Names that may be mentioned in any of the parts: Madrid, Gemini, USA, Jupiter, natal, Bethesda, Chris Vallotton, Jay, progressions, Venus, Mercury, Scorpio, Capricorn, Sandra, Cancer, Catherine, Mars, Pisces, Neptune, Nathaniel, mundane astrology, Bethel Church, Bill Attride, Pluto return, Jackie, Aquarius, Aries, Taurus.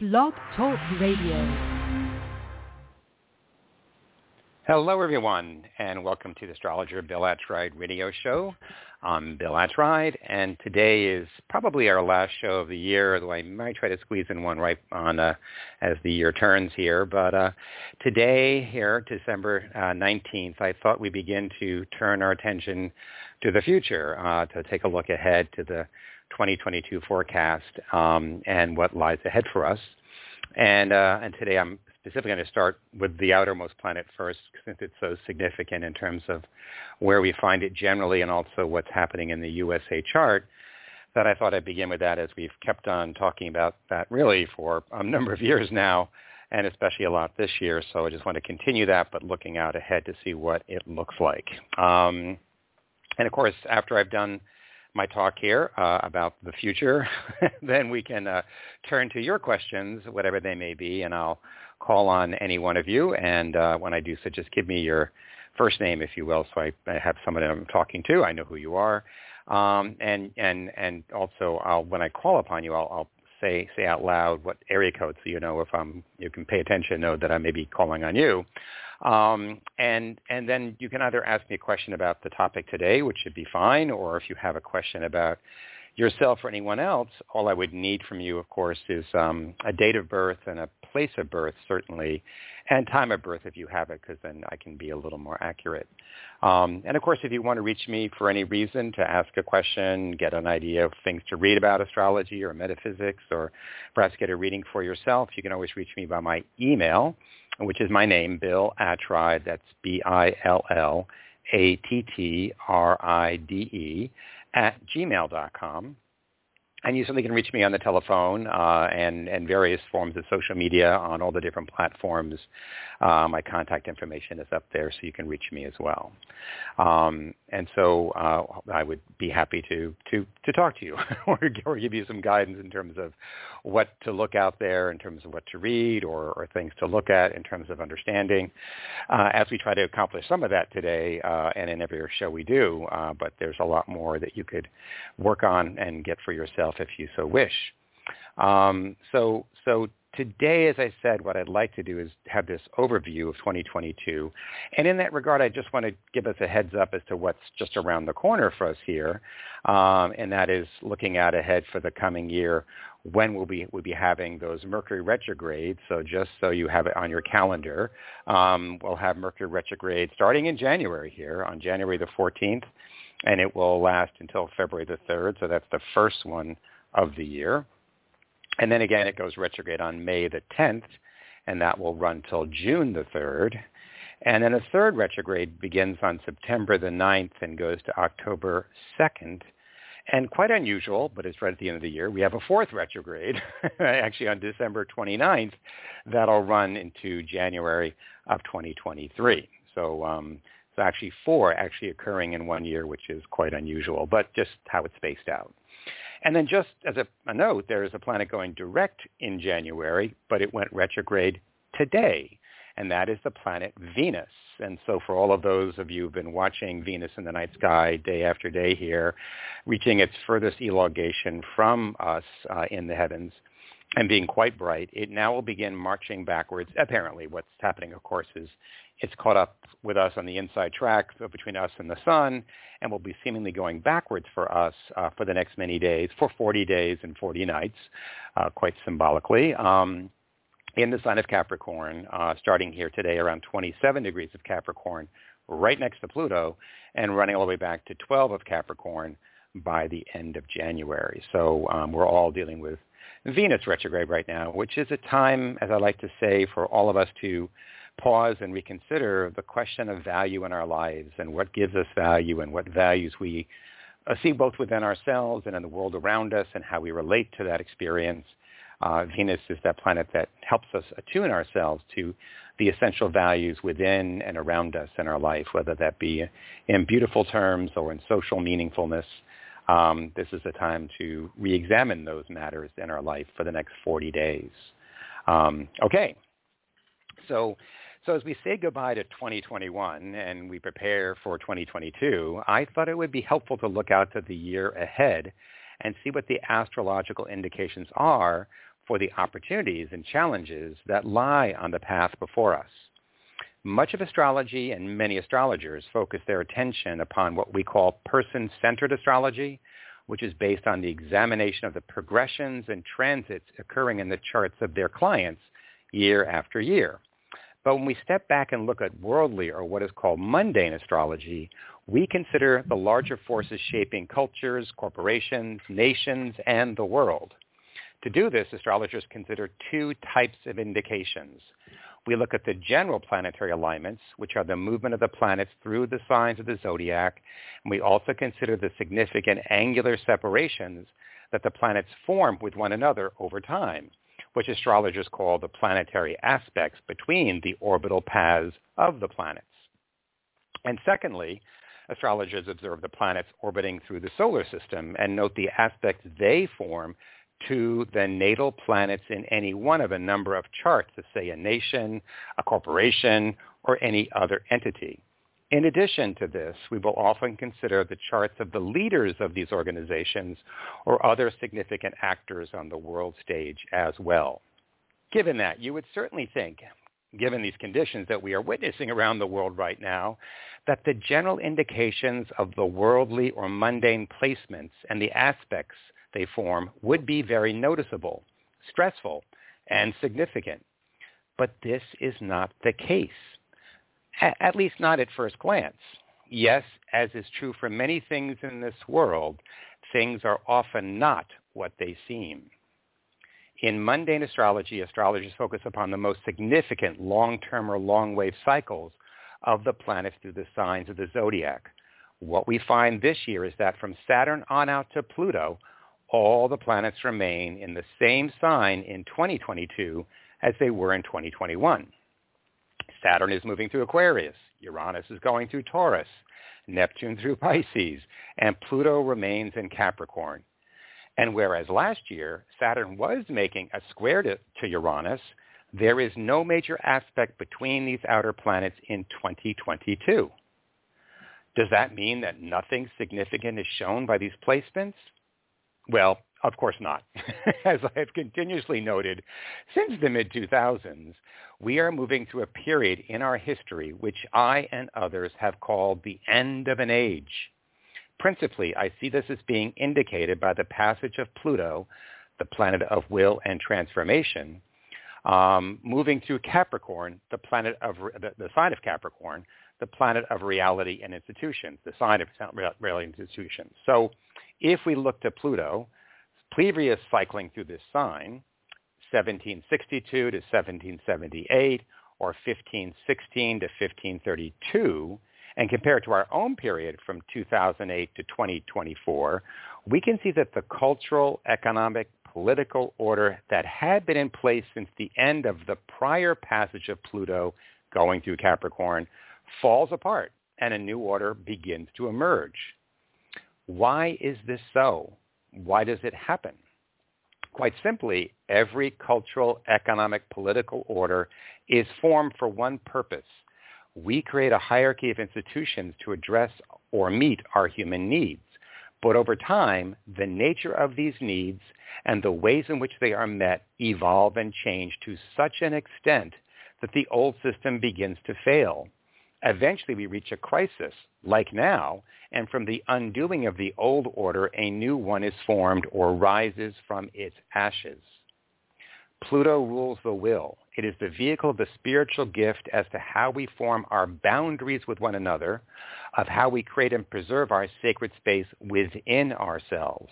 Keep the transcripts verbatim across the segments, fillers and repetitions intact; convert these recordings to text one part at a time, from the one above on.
Blog Talk Radio. Hello, everyone, and welcome to the Astrologer Bill Attride radio show. I'm Bill Attride, and today is probably our last show of the year, although I might try to squeeze in one right on uh, as the year turns here. But uh, today, here, December uh, nineteenth, I thought we'd begin to turn our attention to the future, uh, to take a look ahead to the twenty twenty-two forecast um, and what lies ahead for us. And uh, and today I'm specifically going to start with the outermost planet first, since it's so significant in terms of where we find it generally and also what's happening in the U S A chart, that I thought I'd begin with that, as we've kept on talking about that really for a number of years now, and especially a lot this year. So I just want to continue that, but looking out ahead to see what it looks like. Um, and of course, after I've done my talk here uh, about the future, then we can uh, turn to your questions, whatever they may be, and I'll call on any one of you. And uh, when I do so, just give me your first name, if you will, so I, I have someone I'm talking to. I know who you are. Um, and and and also, I'll, when I call upon you, I'll, I'll say say out loud what area code, so you know if I'm you can pay attention, know that I may be calling on you. Um, and and then you can either ask me a question about the topic today, which should be fine, or if you have a question about yourself or anyone else, all I would need from you, of course, is um, a date of birth and a place of birth, certainly, and time of birth if you have it, because then I can be a little more accurate. Um, and, of course, if you want to reach me for any reason, to ask a question, get an idea of things to read about astrology or metaphysics, or perhaps get a reading for yourself, you can always reach me by my email, which is my name, Bill Attride. That's B I L L A T T R I D E, at gmail dot com. And you certainly can reach me on the telephone uh, and, and various forms of social media on all the different platforms. Uh, my contact information is up there, so you can reach me as well. Um, and so uh, I would be happy to, to, to talk to you or, or give you some guidance in terms of what to look out there, in terms of what to read, or, or things to look at in terms of understanding, uh, as we try to accomplish some of that today uh, and in every show we do. Uh, but there's a lot more that you could work on and get for yourself, if you so wish. Um, so so today, as I said, what I'd like to do is have this overview of twenty twenty-two. And in that regard, I just want to give us a heads up as to what's just around the corner for us here. Um, and that is looking out ahead for the coming year, when we'll be, we'll be having those Mercury retrogrades. So just so you have it on your calendar, um, we'll have Mercury retrograde starting in January here, on January the fourteenth. And it will last until February the third, so that's the first one of the year. And then again, it goes retrograde on May the tenth, and that will run till June the third. And then a third retrograde begins on September the ninth and goes to October second. And quite unusual, but it's right at the end of the year, we have a fourth retrograde, actually on December twenty-ninth, that'll run into January of twenty twenty-three. So, um, So actually four actually occurring in one year, which is quite unusual, but just how it's spaced out. And then just as a, a note, there is a planet going direct in January, but it went retrograde today, and that is the planet Venus. And so for all of those of you who've been watching Venus in the night sky day after day here, reaching its furthest elongation from us uh, in the heavens, and being quite bright, it now will begin marching backwards. Apparently, what's happening, of course, is it's caught up with us on the inside track, so between us and the sun, and will be seemingly going backwards for us uh, for the next many days, for forty days and forty nights, uh, quite symbolically, um, in the sign of Capricorn, uh, starting here today around twenty-seven degrees of Capricorn, right next to Pluto, and running all the way back to twelve of Capricorn by the end of January. So um, we're all dealing with Venus retrograde right now, which is a time, as I like to say, for all of us to pause and reconsider the question of value in our lives and what gives us value and what values we see both within ourselves and in the world around us and how we relate to that experience. Uh, Venus is that planet that helps us attune ourselves to the essential values within and around us in our life, whether that be in beautiful terms or in social meaningfulness. Um, this is a time to re-examine those matters in our life for the next forty days. Um, okay, so so as we say goodbye to twenty twenty-one and we prepare for twenty twenty-two, I thought it would be helpful to look out to the year ahead and see what the astrological indications are for the opportunities and challenges that lie on the path before us. Much of astrology and many astrologers focus their attention upon what we call person-centered astrology, which is based on the examination of the progressions and transits occurring in the charts of their clients year after year. But when we step back and look at worldly, or what is called mundane astrology, we consider the larger forces shaping cultures, corporations, nations, and the world. To do this, astrologers consider two types of indications. We look at the general planetary alignments, which are the movement of the planets through the signs of the zodiac, and we also consider the significant angular separations that the planets form with one another over time, which astrologers call the planetary aspects between the orbital paths of the planets. And secondly, astrologers observe the planets orbiting through the solar system and note the aspects they form to the natal planets in any one of a number of charts, say a nation, a corporation, or any other entity. In addition to this, we will often consider the charts of the leaders of these organizations or other significant actors on the world stage as well. Given that, you would certainly think, given these conditions that we are witnessing around the world right now, that the general indications of the worldly or mundane placements and the aspects they form would be very noticeable, stressful, and significant. But this is not the case. At least not at first glance. Yes, as is true for many things in this world, things are often not what they seem. In mundane astrology, astrologers focus upon the most significant long-term or long-wave cycles of the planets through the signs of the zodiac. What we find this year is that from Saturn on out to Pluto, all the planets remain in the same sign in twenty twenty-two as they were in twenty twenty-one. Saturn is moving through Aquarius, Uranus is going through Taurus, Neptune through Pisces, and Pluto remains in Capricorn. And whereas last year Saturn was making a square to, to Uranus, there is no major aspect between these outer planets in twenty twenty-two. Does that mean that nothing significant is shown by these placements? Well, of course not. As I have continuously noted, since the mid two thousands, we are moving through a period in our history which I and others have called the end of an age. Principally, I see this as being indicated by the passage of Pluto, the planet of will and transformation, um, moving through Capricorn, the planet of the, the sign of Capricorn, the planet of reality and institutions, the sign of reality and institutions. So if we look to Pluto, previous cycling through this sign, seventeen sixty-two to seventeen seventy-eight, or fifteen sixteen to fifteen thirty-two, and compared to our own period from two thousand eight to twenty twenty-four, we can see that the cultural, economic, political order that had been in place since the end of the prior passage of Pluto going through Capricorn falls apart, and a new order begins to emerge. Why is this so? Why does it happen? Quite simply, every cultural, economic, political order is formed for one purpose. We create a hierarchy of institutions to address or meet our human needs. But over time, the nature of these needs and the ways in which they are met evolve and change to such an extent that the old system begins to fail. Eventually, we reach a crisis, like now, and from the undoing of the old order, a new one is formed or rises from its ashes. Pluto rules the will. It is the vehicle of the spiritual gift as to how we form our boundaries with one another, of how we create and preserve our sacred space within ourselves.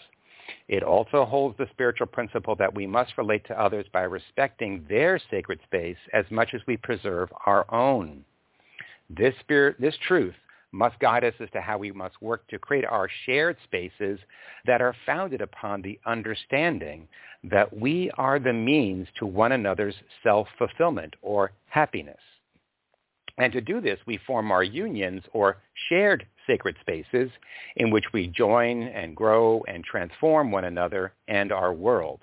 It also holds the spiritual principle that we must relate to others by respecting their sacred space as much as we preserve our own. This spirit, this truth must guide us as to how we must work to create our shared spaces that are founded upon the understanding that we are the means to one another's self-fulfillment or happiness. And to do this, we form our unions or shared sacred spaces in which we join and grow and transform one another and our world.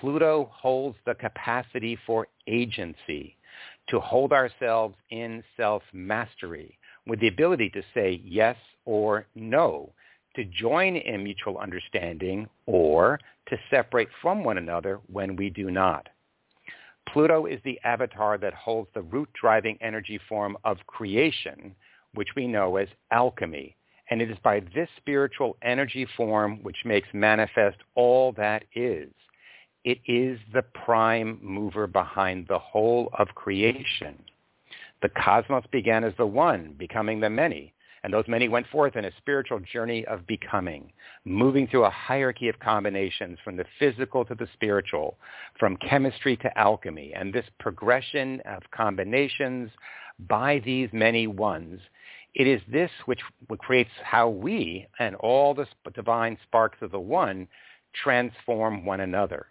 Pluto holds the capacity for agency, to hold ourselves in self-mastery, with the ability to say yes or no to join in mutual understanding or to separate from one another when we do not. Pluto is the avatar that holds the root-driving energy form of creation, which we know as alchemy, and it is by this spiritual energy form which makes manifest all that is. It is the prime mover behind the whole of creation. The cosmos began as the one, becoming the many, and those many went forth in a spiritual journey of becoming, moving through a hierarchy of combinations from the physical to the spiritual, from chemistry to alchemy. And this progression of combinations by these many ones, it is this which creates how we and all the divine sparks of the one transform one another,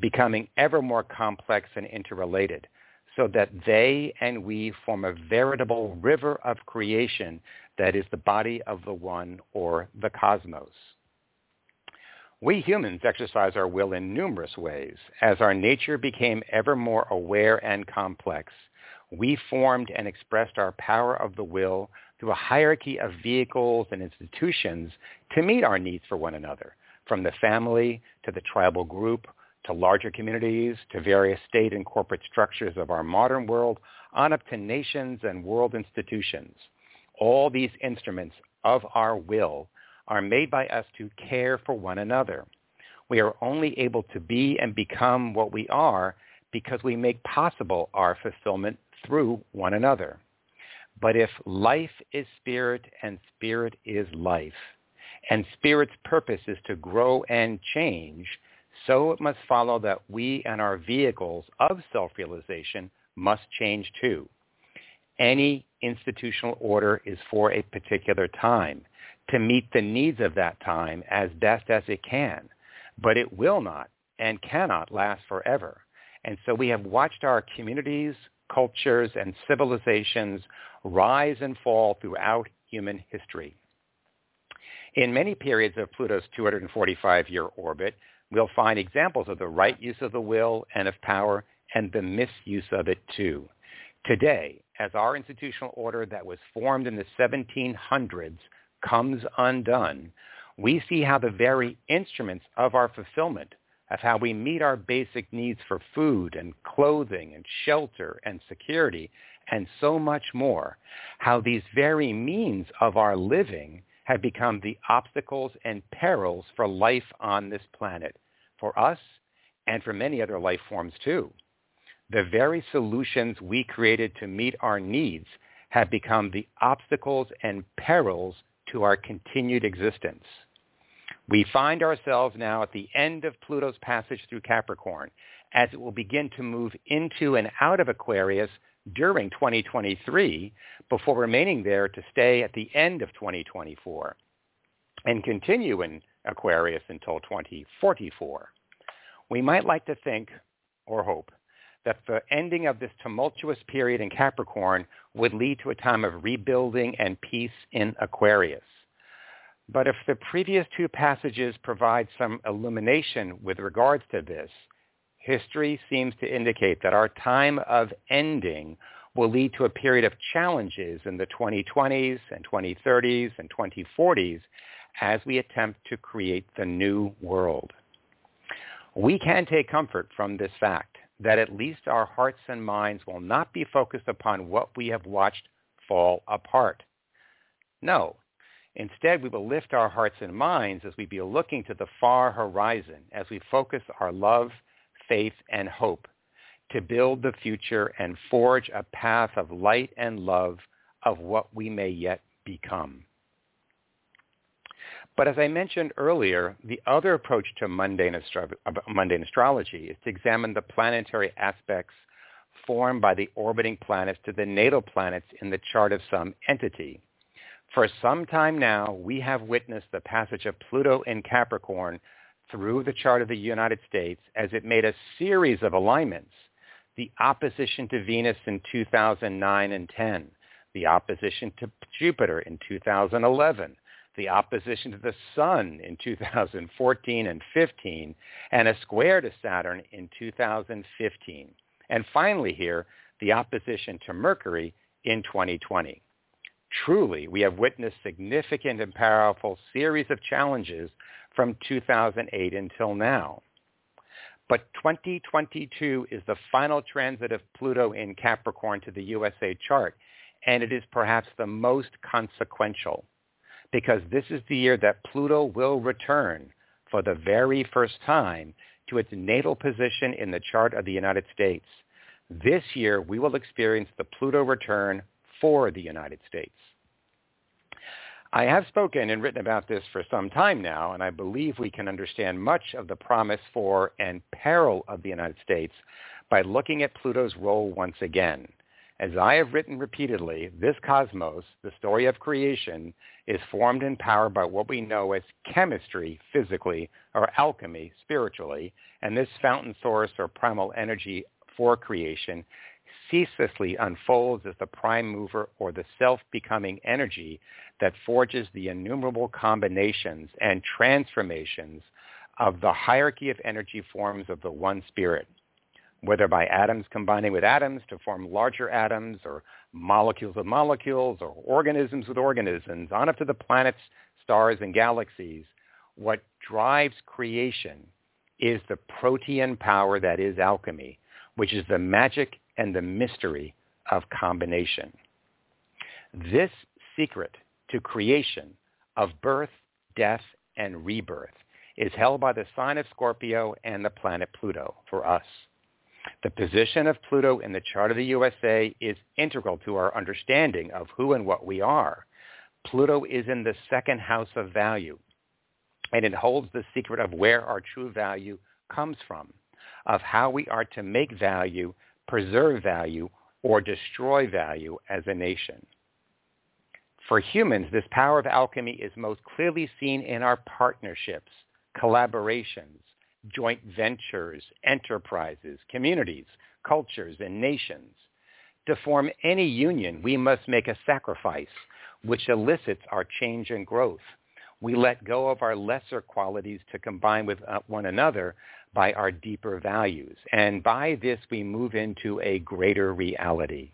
becoming ever more complex and interrelated, so that they and we form a veritable river of creation that is the body of the one, or the cosmos. We humans exercise our will in numerous ways. As our nature became ever more aware and complex, we formed and expressed our power of the will through a hierarchy of vehicles and institutions to meet our needs for one another, from the family to the tribal group, to larger communities, to various state and corporate structures of our modern world, on up to nations and world institutions. All these instruments of our will are made by us to care for one another. We are only able to be and become what we are because we make possible our fulfillment through one another. But if life is spirit and spirit is life, and spirit's purpose is to grow and change, so it must follow that we and our vehicles of self-realization must change too. Any institutional order is for a particular time, to meet the needs of that time as best as it can, but it will not and cannot last forever. And so we have watched our communities, cultures, and civilizations rise and fall throughout human history. In many periods of Pluto's two hundred forty-five year orbit, we'll find examples of the right use of the will and of power, and the misuse of it too. Today, as our institutional order that was formed in the seventeen hundreds comes undone, we see how the very instruments of our fulfillment, of how we meet our basic needs for food and clothing and shelter and security and so much more, how these very means of our living have become the obstacles and perils for life on this planet, for us and for many other life forms too. The very solutions we created to meet our needs have become the obstacles and perils to our continued existence. We find ourselves now at the end of Pluto's passage through Capricorn, as it will begin to move into and out of Aquarius during twenty twenty-three, before remaining there to stay at the end of twenty twenty-four and continue in Aquarius until twenty forty-four. We might like to think, or hope, that the ending of this tumultuous period in Capricorn would lead to a time of rebuilding and peace in Aquarius. But if the previous two passages provide some illumination with regards to this, history seems to indicate that our time of ending will lead to a period of challenges in the twenty twenties and twenty thirties and twenty forties as we attempt to create the new world. We can take comfort from this fact that at least our hearts and minds will not be focused upon what we have watched fall apart. No. Instead, we will lift our hearts and minds as we be looking to the far horizon, as we focus our love, faith, and hope to build the future and forge a path of light and love of what we may yet become. But as I mentioned earlier, the other approach to mundane, astro- mundane astrology is to examine the planetary aspects formed by the orbiting planets to the natal planets in the chart of some entity. For some time now, we have witnessed the passage of Pluto in Capricorn through the chart of the United States as it made a series of alignments: the opposition to Venus in two thousand nine and ten, the opposition to Jupiter in two thousand eleven, the opposition to the Sun in two thousand fourteen and fifteen, and a square to Saturn in two thousand fifteen. And finally here, the opposition to Mercury in twenty twenty. Truly, we have witnessed significant and powerful series of challenges from two thousand eight until now. But twenty twenty-two is the final transit of Pluto in Capricorn to the U S A chart, and it is perhaps the most consequential, because this is the year that Pluto will return for the very first time to its natal position in the chart of the United States. This year, we will experience the Pluto return for the United States. I have spoken and written about this for some time now, and I believe we can understand much of the promise for and peril of the United States by looking at Pluto's role once again. As I have written repeatedly, this cosmos, the story of creation, is formed and powered by what we know as chemistry, physically, or alchemy, spiritually, and this fountain source or primal energy for creation ceaselessly unfolds as the prime mover or the self-becoming energy that forges the innumerable combinations and transformations of the hierarchy of energy forms of the one spirit, whether by atoms combining with atoms to form larger atoms, or molecules with molecules, or organisms with organisms, on up to the planets, stars, and galaxies. What drives creation is the protean power that is alchemy, which is the magic and the mystery of combination. This secret to creation of birth, death, and rebirth is held by the sign of Scorpio and the planet Pluto for us. The position of Pluto in the chart of the U S A is integral to our understanding of who and what we are. Pluto is in the second house of value, and it holds the secret of where our true value comes from, of how we are to make value, preserve value, or destroy value as a nation. For humans, this power of alchemy is most clearly seen in our partnerships, collaborations, joint ventures, enterprises, communities, cultures, and nations. To form any union, we must make a sacrifice, which elicits our change and growth. We let go of our lesser qualities to combine with one another by our deeper values, and by this we move into a greater reality.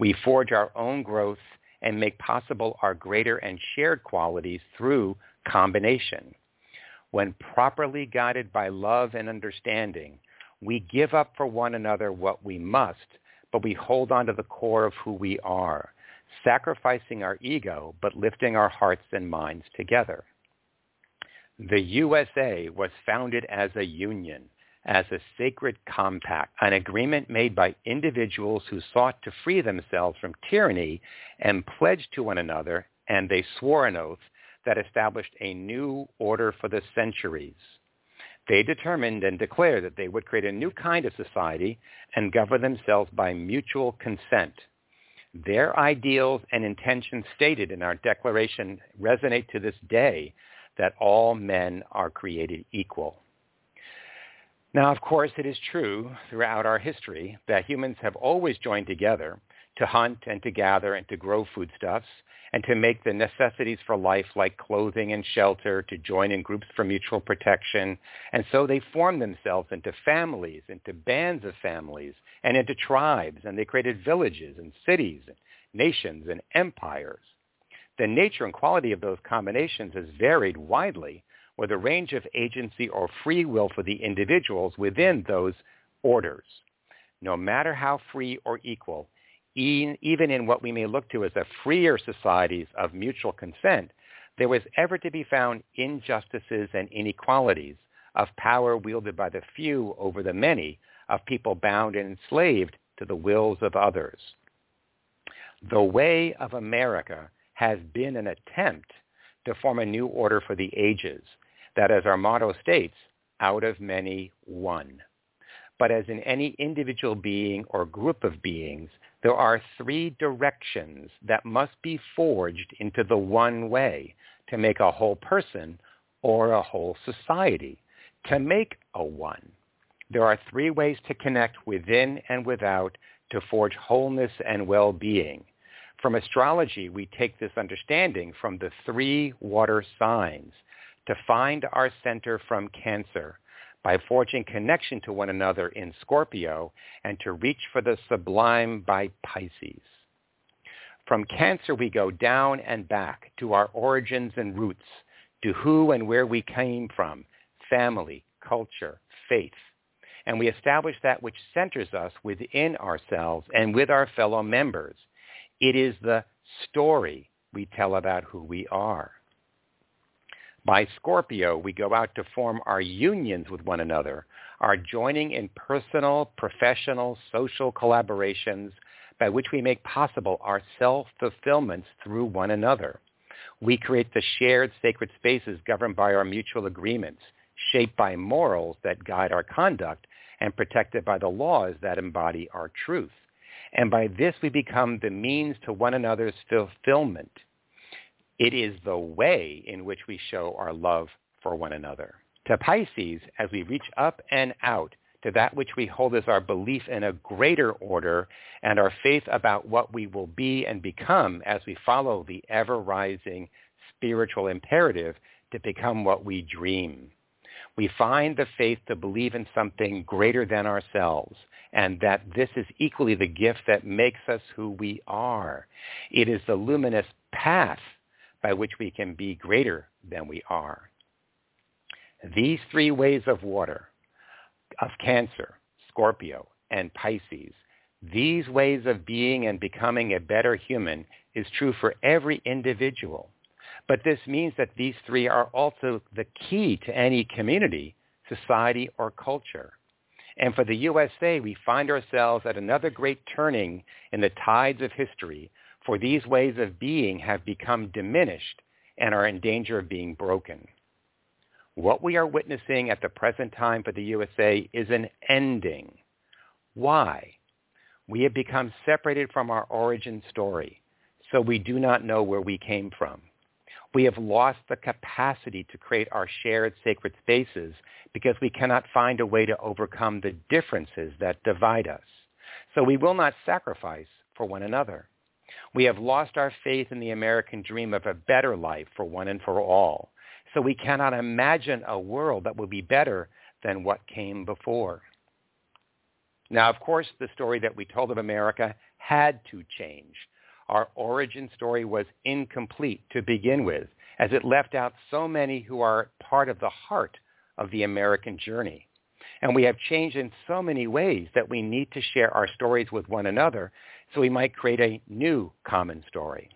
We forge our own growth and make possible our greater and shared qualities through combination. When properly guided by love and understanding, we give up for one another what we must, but we hold on to the core of who we are, sacrificing our ego, but lifting our hearts and minds together. The U S A was founded as a union, as a sacred compact, an agreement made by individuals who sought to free themselves from tyranny and pledged to one another, and they swore an oath that established a new order for the centuries. They determined and declared that they would create a new kind of society and govern themselves by mutual consent. Their ideals and intentions stated in our declaration resonate to this day, that all men are created equal. Now, of course, it is true throughout our history that humans have always joined together to hunt and to gather and to grow foodstuffs, and to make the necessities for life like clothing and shelter, to join in groups for mutual protection. And so they formed themselves into families, into bands of families, and into tribes, and they created villages and cities, and nations and empires. The nature and quality of those combinations has varied widely, with a range of agency or free will for the individuals within those orders. No matter how free or equal, even in what we may look to as a freer societies of mutual consent, there was ever to be found injustices and inequalities of power wielded by the few over the many, of people bound and enslaved to the wills of others. The way of America has been an attempt to form a new order for the ages, that, as our motto states, out of many, one. But as in any individual being or group of beings, there are three directions that must be forged into the one way to make a whole person or a whole society, to make a one. There are three ways to connect within and without to forge wholeness and well-being. From astrology, we take this understanding from the three water signs to find our center from Cancer, by forging connection to one another in Scorpio, and to reach for the sublime by Pisces. From Cancer, we go down and back to our origins and roots, to who and where we came from, family, culture, faith. And we establish that which centers us within ourselves and with our fellow members. It is the story we tell about who we are. By Scorpio, we go out to form our unions with one another, our joining in personal, professional, social collaborations by which we make possible our self-fulfillments through one another. We create the shared sacred spaces governed by our mutual agreements, shaped by morals that guide our conduct, and protected by the laws that embody our truth. And by this, we become the means to one another's fulfillment. It is the way in which we show our love for one another. To Pisces, as we reach up and out to that which we hold as our belief in a greater order and our faith about what we will be and become as we follow the ever-rising spiritual imperative to become what we dream. We find the faith to believe in something greater than ourselves, and that this is equally the gift that makes us who we are. It is the luminous path by which we can be greater than we are. These three ways of water, of Cancer, Scorpio, and Pisces, these ways of being and becoming a better human is true for every individual. But this means that these three are also the key to any community, society, or culture. And for the U S A, we find ourselves at another great turning in the tides of history, for these ways of being have become diminished and are in danger of being broken. What we are witnessing at the present time for the U S A is an ending. Why? We have become separated from our origin story, so we do not know where we came from. We have lost the capacity to create our shared sacred spaces because we cannot find a way to overcome the differences that divide us. So we will not sacrifice for one another. We have lost our faith in the American dream of a better life for one and for all. So we cannot imagine a world that will be better than what came before. Now, of course, the story that we told of America had to change. Our origin story was incomplete to begin with, as it left out so many who are part of the heart of the American journey. And we have changed in so many ways that we need to share our stories with one another so we might create a new common story.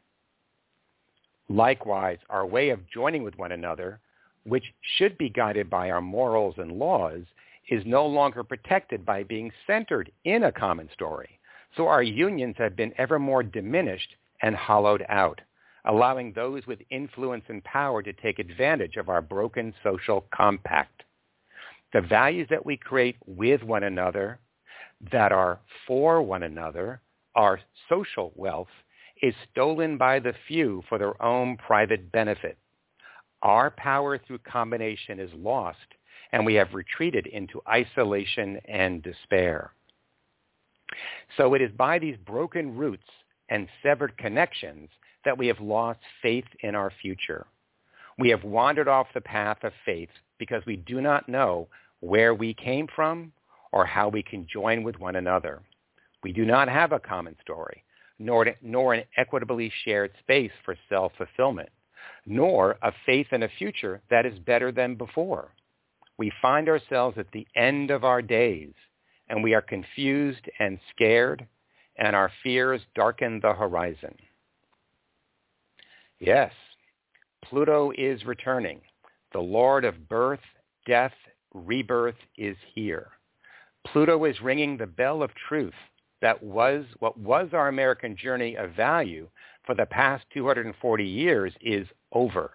Likewise, our way of joining with one another, which should be guided by our morals and laws, is no longer protected by being centered in a common story. So our unions have been ever more diminished and hollowed out, allowing those with influence and power to take advantage of our broken social compact. The values that we create with one another, that are for one another, our social wealth, is stolen by the few for their own private benefit. Our power through combination is lost, and we have retreated into isolation and despair. So it is by these broken roots and severed connections that we have lost faith in our future. We have wandered off the path of faith because we do not know where we came from or how we can join with one another. We do not have a common story, nor, nor an equitably shared space for self-fulfillment, nor a faith in a future that is better than before. We find ourselves at the end of our days, and we are confused and scared, and our fears darken the horizon. Yes. Pluto is returning. The Lord of birth, death, rebirth is here. Pluto is ringing the bell of truth that was what was our American journey of value for the past two hundred forty years is over.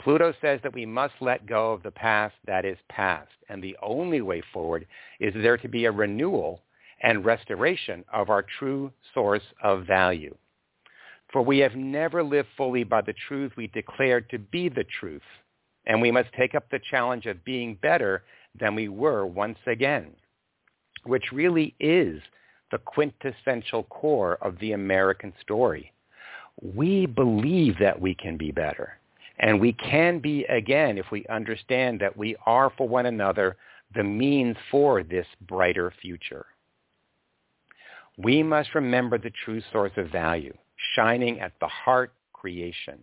Pluto says that we must let go of the past that is past, and the only way forward is there to be a renewal and restoration of our true source of value. For we have never lived fully by the truth we declared to be the truth, and we must take up the challenge of being better than we were once again, which really is the quintessential core of the American story. We believe that we can be better, and we can be again if we understand that we are for one another the means for this brighter future. We must remember the true source of value, shining at the heart creation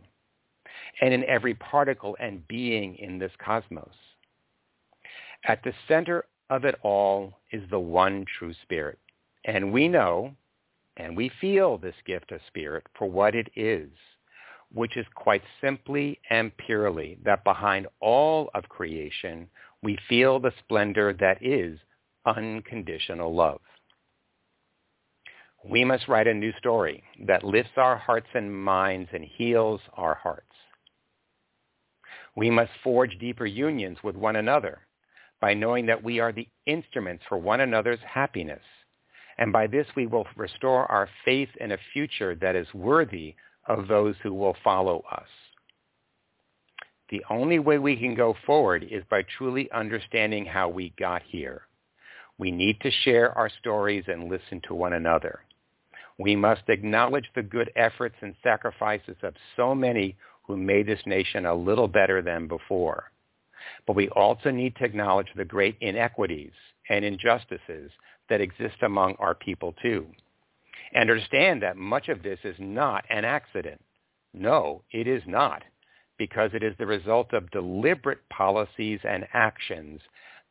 and in every particle and being in this cosmos. At the center of it all is the one true spirit, and we know and we feel this gift of spirit for what it is, which is quite simply and purely that behind all of creation, we feel the splendor that is unconditional love. We must write a new story that lifts our hearts and minds and heals our hearts. We must forge deeper unions with one another by knowing that we are the instruments for one another's happiness. And by this, we will restore our faith in a future that is worthy of those who will follow us. The only way we can go forward is by truly understanding how we got here. We need to share our stories and listen to one another. We must acknowledge the good efforts and sacrifices of so many who made this nation a little better than before. But we also need to acknowledge the great inequities and injustices that exist among our people too, and understand that much of this is not an accident. No, it is not, because it is the result of deliberate policies and actions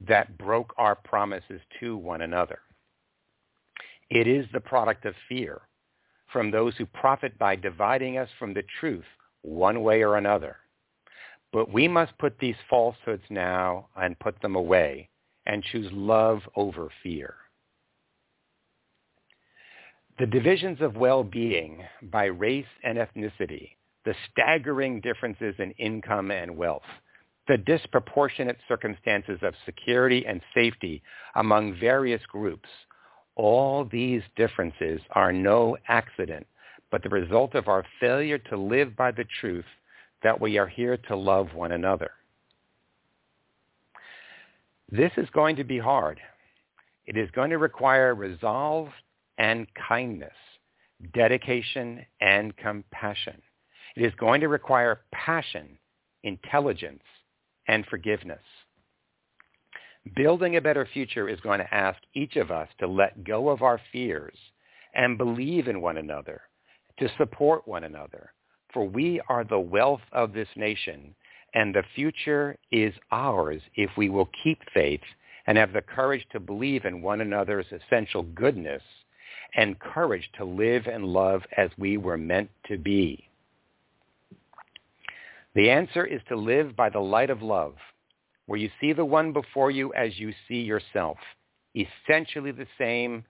that broke our promises to one another. It is the product of fear from those who profit by dividing us from the truth one way or another. But we must put these falsehoods now and put them away and choose love over fear. The divisions of well-being by race and ethnicity, the staggering differences in income and wealth, the disproportionate circumstances of security and safety among various groups, all these differences are no accident, but the result of our failure to live by the truth that we are here to love one another. This is going to be hard. It is going to require resolve and kindness, dedication and compassion. It is going to require passion, intelligence, and forgiveness. Building a better future is going to ask each of us to let go of our fears and believe in one another, to support one another, for we are the wealth of this nation, and the future is ours if we will keep faith and have the courage to believe in one another's essential goodness and courage to live and love as we were meant to be. The answer is to live by the light of love, where you see the one before you as you see yourself, essentially the same,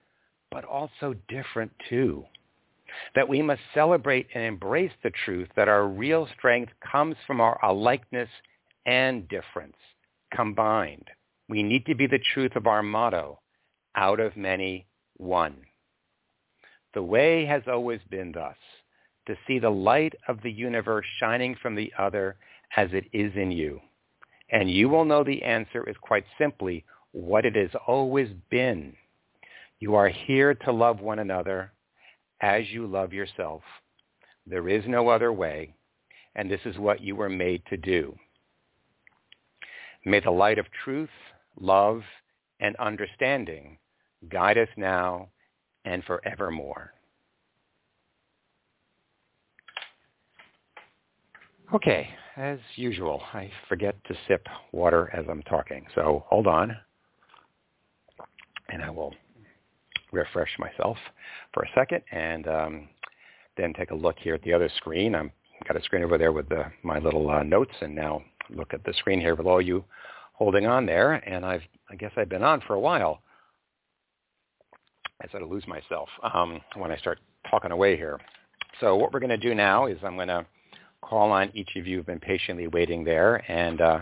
but also different too. That we must celebrate and embrace the truth that our real strength comes from our alikeness and difference combined. We need to be the truth of our motto, out of many, one. The way has always been thus, to see the light of the universe shining from the other as it is in you. And you will know the answer is quite simply what it has always been. You are here to love one another as you love yourself. There is no other way, and this is what you were made to do. May the light of truth, love, and understanding guide us now and forevermore. Okay, as usual, I forget to sip water as I'm talking, so hold on, and I will refresh myself for a second, and um, then take a look here at the other screen. I've got a screen over there with the, my little uh, notes, and now look at the screen here with all you holding on there, and I've, I guess I've been on for a while. I sort of lose myself um, when I start talking away here. So what we're going to do now is I'm going to call on each of you who've been patiently waiting there, and uh,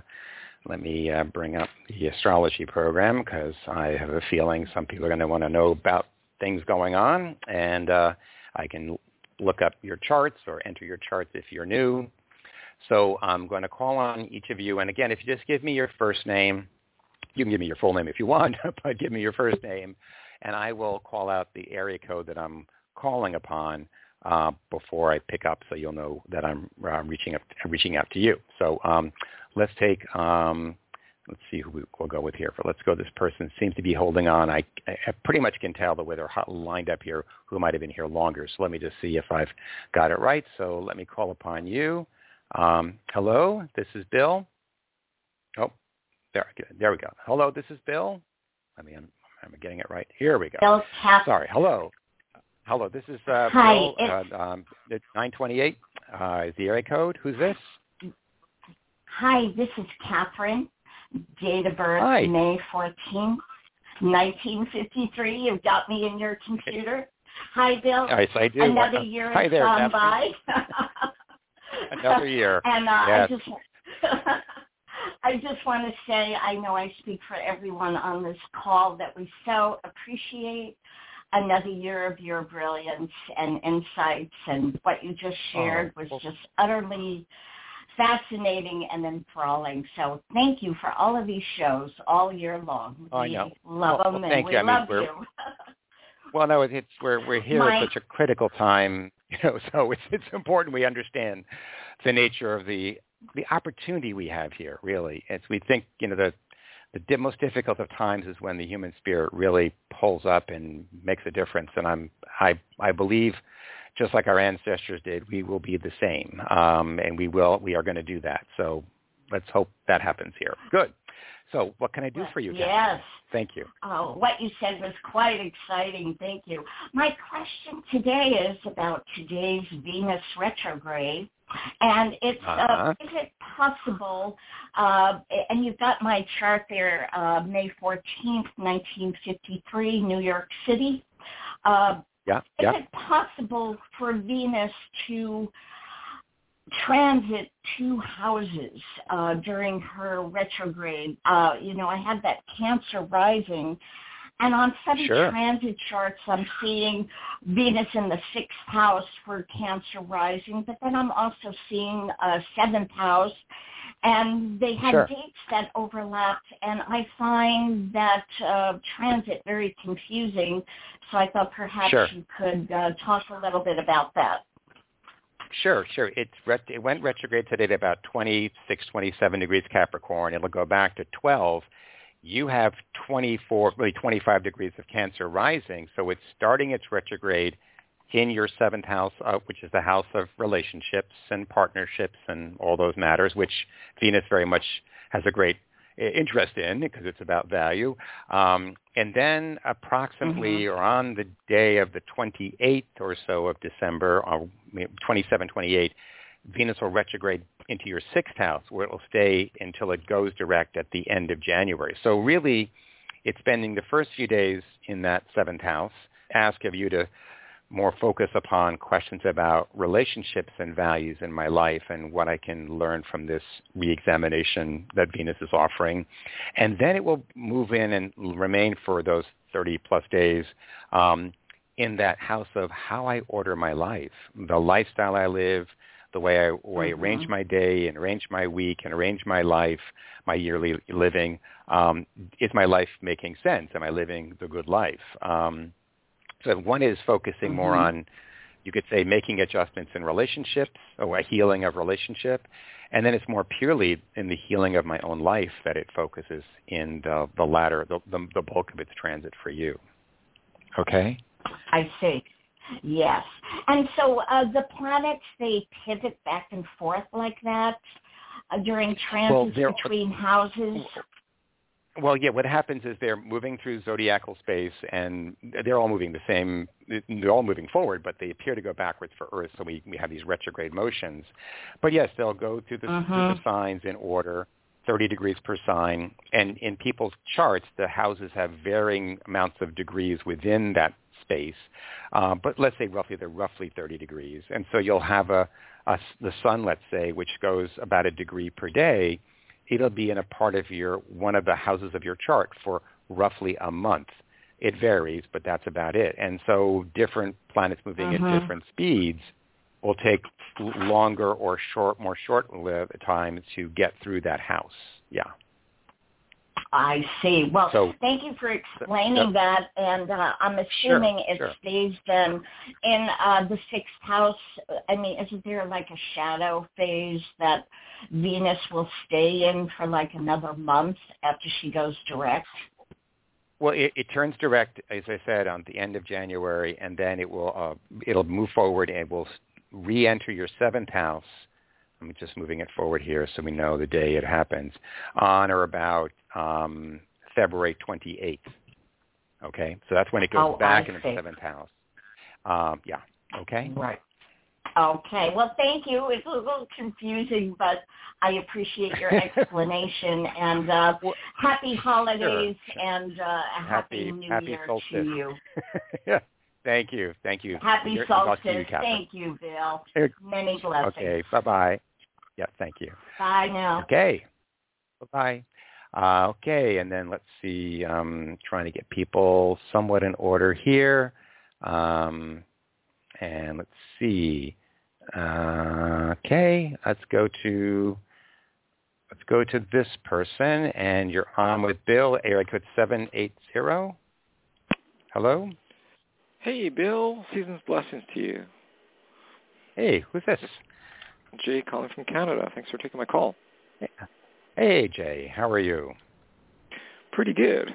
let me uh, bring up the astrology program, because I have a feeling some people are going to want to know about things going on, and uh, I can look up your charts or enter your charts if you're new. So I'm going to call on each of you, and again, if you just give me your first name, you can give me your full name if you want, but give me your first name, and I will call out the area code that I'm calling upon uh, before I pick up, so you'll know that I'm uh, reaching up, reaching out to you. So um, let's take um, let's see who we'll go with here. For let's go. This person seems to be holding on. I, I pretty much can tell the way they're lined up here, who might have been here longer. So let me just see if I've got it right. So let me call upon you. Um, hello, this is Bill. Oh, there, there we go. Hello, this is Bill. I mean, I'm, I'm getting it right. Here we go. Bill's half- Sorry. Hello. Hello, this is uh, Hi, Bill. It's, uh, um, it's nine twenty-eight uh, is the area code. Who's this? Hi, this is Catherine. Date of birth, Hi. May fourteenth, nineteen fifty-three. You've got me in your computer. Hi, Bill. Yes, I do. Another uh, year has gone by. Another year. And uh, yes. I just, I just want to say I know I speak for everyone on this call that we so appreciate another year of your brilliance and insights, and what you just shared oh, was well, just utterly fascinating and enthralling. So thank you for all of these shows all year long. I we know. love well, them well, and we you. love I mean, you. Well, no, it's we're we're here My, at such a critical time, you know. So it's it's important we understand the nature of the the opportunity we have here. Really, as we think, you know, the the most difficult of times is when the human spirit really pulls up and makes a difference. And I'm I I believe, just like our ancestors did, we will be the same, um, and we will. We are going to do that. So let's hope that happens here. Good. So what can I do for you, Jackie? Yes. Thank you. Oh, what you said was quite exciting. Thank you. My question today is about today's Venus retrograde, and it's uh-huh. uh, is it possible? Uh, and you've got my chart there, uh, May fourteenth, nineteen fifty-three, New York City. Uh, Yeah, Is yeah. it possible for Venus to transit two houses uh, during her retrograde? Uh, you know, I had that Cancer rising, and on some sure. transit charts, I'm seeing Venus in the sixth house for Cancer rising, but then I'm also seeing a seventh house, and they had sure. dates that overlapped, and I find that uh, transit very confusing. So I thought perhaps sure. you could uh, talk a little bit about that. Sure, sure. It's ret- it went retrograde today at about twenty-six, twenty-seven degrees Capricorn. It'll go back to twelve. You have twenty-four, really twenty-five degrees of Cancer rising. So it's starting its retrograde in your seventh house, uh, which is the house of relationships and partnerships and all those matters, which Venus very much has a great interest in because it's about value. Um, and then approximately mm-hmm. or on the day of the twenty-eighth or so of December, or twenty-seven, twenty-eight, Venus will retrograde into your sixth house, where it will stay until it goes direct at the end of January. So really, it's spending the first few days in that seventh house. Ask of you to more focus upon questions about relationships and values in my life and what I can learn from this reexamination that Venus is offering. And then it will move in and remain for those thirty-plus days um, in that house of how I order my life, the lifestyle I live, the way I, way I arrange my day and arrange my week and arrange my life, my yearly living. Um, is my life making sense? Am I living the good life? Um So one is focusing more mm-hmm. on, you could say, making adjustments in relationships or a healing of relationship. And then it's more purely in the healing of my own life that it focuses in the, the latter, the, the, the bulk of its transit for you. Okay? I see. Yes. And so uh, the planets, they pivot back and forth like that uh, during transits well, between houses. Well, yeah, what happens is they're moving through zodiacal space, and they're all moving the same. They're all moving forward, but they appear to go backwards for Earth, so we, we have these retrograde motions. But, yes, they'll go through the, mm-hmm. through the signs in order, thirty degrees per sign. And in people's charts, the houses have varying amounts of degrees within that space. Uh, but let's say roughly they're roughly thirty degrees. And so you'll have a, a the sun, let's say, which goes about a degree per day. It'll be in a part of your, one of the houses of your chart for roughly a month. It varies, but that's about it. And so different planets moving mm-hmm. at different speeds will take longer or short, more short-lived time to get through that house. Yeah. I see. Well, so, thank you for explaining yeah. that. And uh, I'm assuming sure, it sure. stays then in uh, the sixth house. I mean, isn't there like a shadow phase that Venus will stay in for like another month after she goes direct? Well, it, it turns direct, as I said, on the end of January, and then it will uh, it'll move forward and will re-enter your seventh house. I'm just moving it forward here so we know the day it happens, on or about um, February twenty-eighth. Okay? So that's when it goes oh, back into the seventh house. Um, yeah. Okay? Right. Okay. Well, thank you. It's a little confusing, but I appreciate your explanation. and uh, happy holidays sure. and uh, a happy, happy New happy Year solstice. to you. yeah. Thank you. Thank you. Happy You're, solstice. You, thank you, Bill. Many blessings. Okay. Bye-bye. Yeah, thank you. Bye now. Okay. Bye-bye. Uh, okay. And then let's see. Um, trying to get people somewhat in order here. Um, and let's see. Uh, okay. Let's go to... Let's go to this person, and you're on with Bill, area code seven eight zero. Hello? Hey, Bill. Season's blessings to you. Hey, who's this? Jay calling from Canada. Thanks for taking my call. Yeah. Hey, Jay. How are you? Pretty good.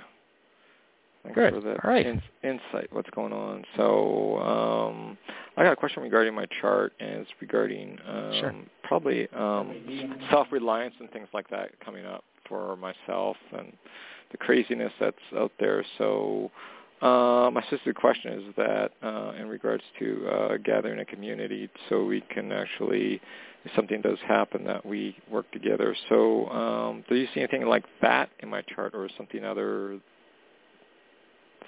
Thanks good. for the All right. in- insight. What's going on? So um, I got a question regarding my chart, and it's regarding um, sure. probably um, self-reliance and things like that coming up for myself and the craziness that's out there. So uh, my specific question is that uh, in regards to uh, gathering a community so we can actually, if something does happen, that we work together. So um, do you see anything like that in my chart or something other?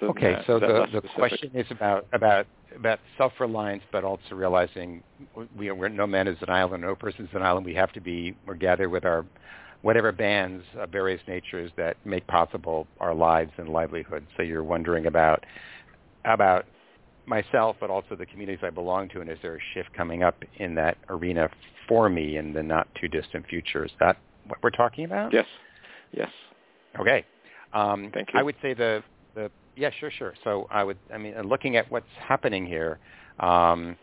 Okay, that, so the, the question is about, about about self-reliance, but also realizing we we're, no man is an island, no person is an island. We have to be, we're gathered with our whatever bands of various natures that make possible our lives and livelihood. So you're wondering about about myself, but also the communities I belong to, and is there a shift coming up in that arena for me in the not-too-distant future? Is that what we're talking about? Yes, yes. Okay. Um, Thank you. I would say the... the Yeah, sure, sure. So I would, I mean, looking at what's happening here, um,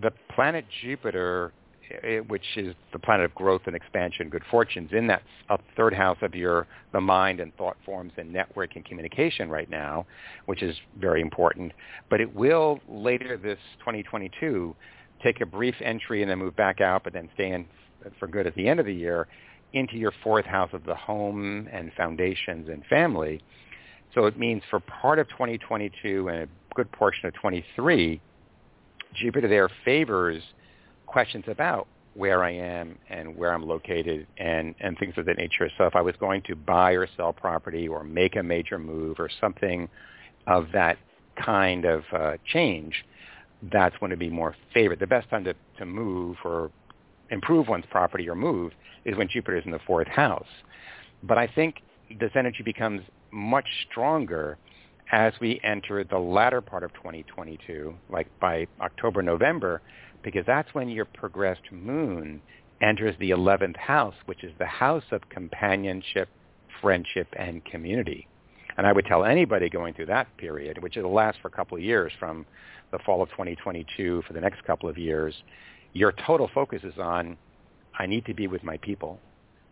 the planet Jupiter, it, which is the planet of growth and expansion, good fortunes, in that up third house of your the mind and thought forms and network and communication right now, which is very important. But it will later this twenty twenty-two take a brief entry and then move back out, but then stay in for good at the end of the year into your fourth house of the home and foundations and family. So it means for part of twenty twenty-two and a good portion of twenty-three, Jupiter there favors questions about where I am and where I'm located and, and things of that nature. So if I was going to buy or sell property or make a major move or something of that kind of uh, change, that's going to be more favored. The best time to, to move or improve one's property or move is when Jupiter is in the fourth house. But I think this energy becomes much stronger as we enter the latter part of twenty twenty-two, like by October, November, because that's when your progressed moon enters the eleventh house, which is the house of companionship, friendship, and community. And I would tell anybody going through that period, which will last for a couple of years from the fall of twenty twenty-two for the next couple of years, your total focus is on, I need to be with my people.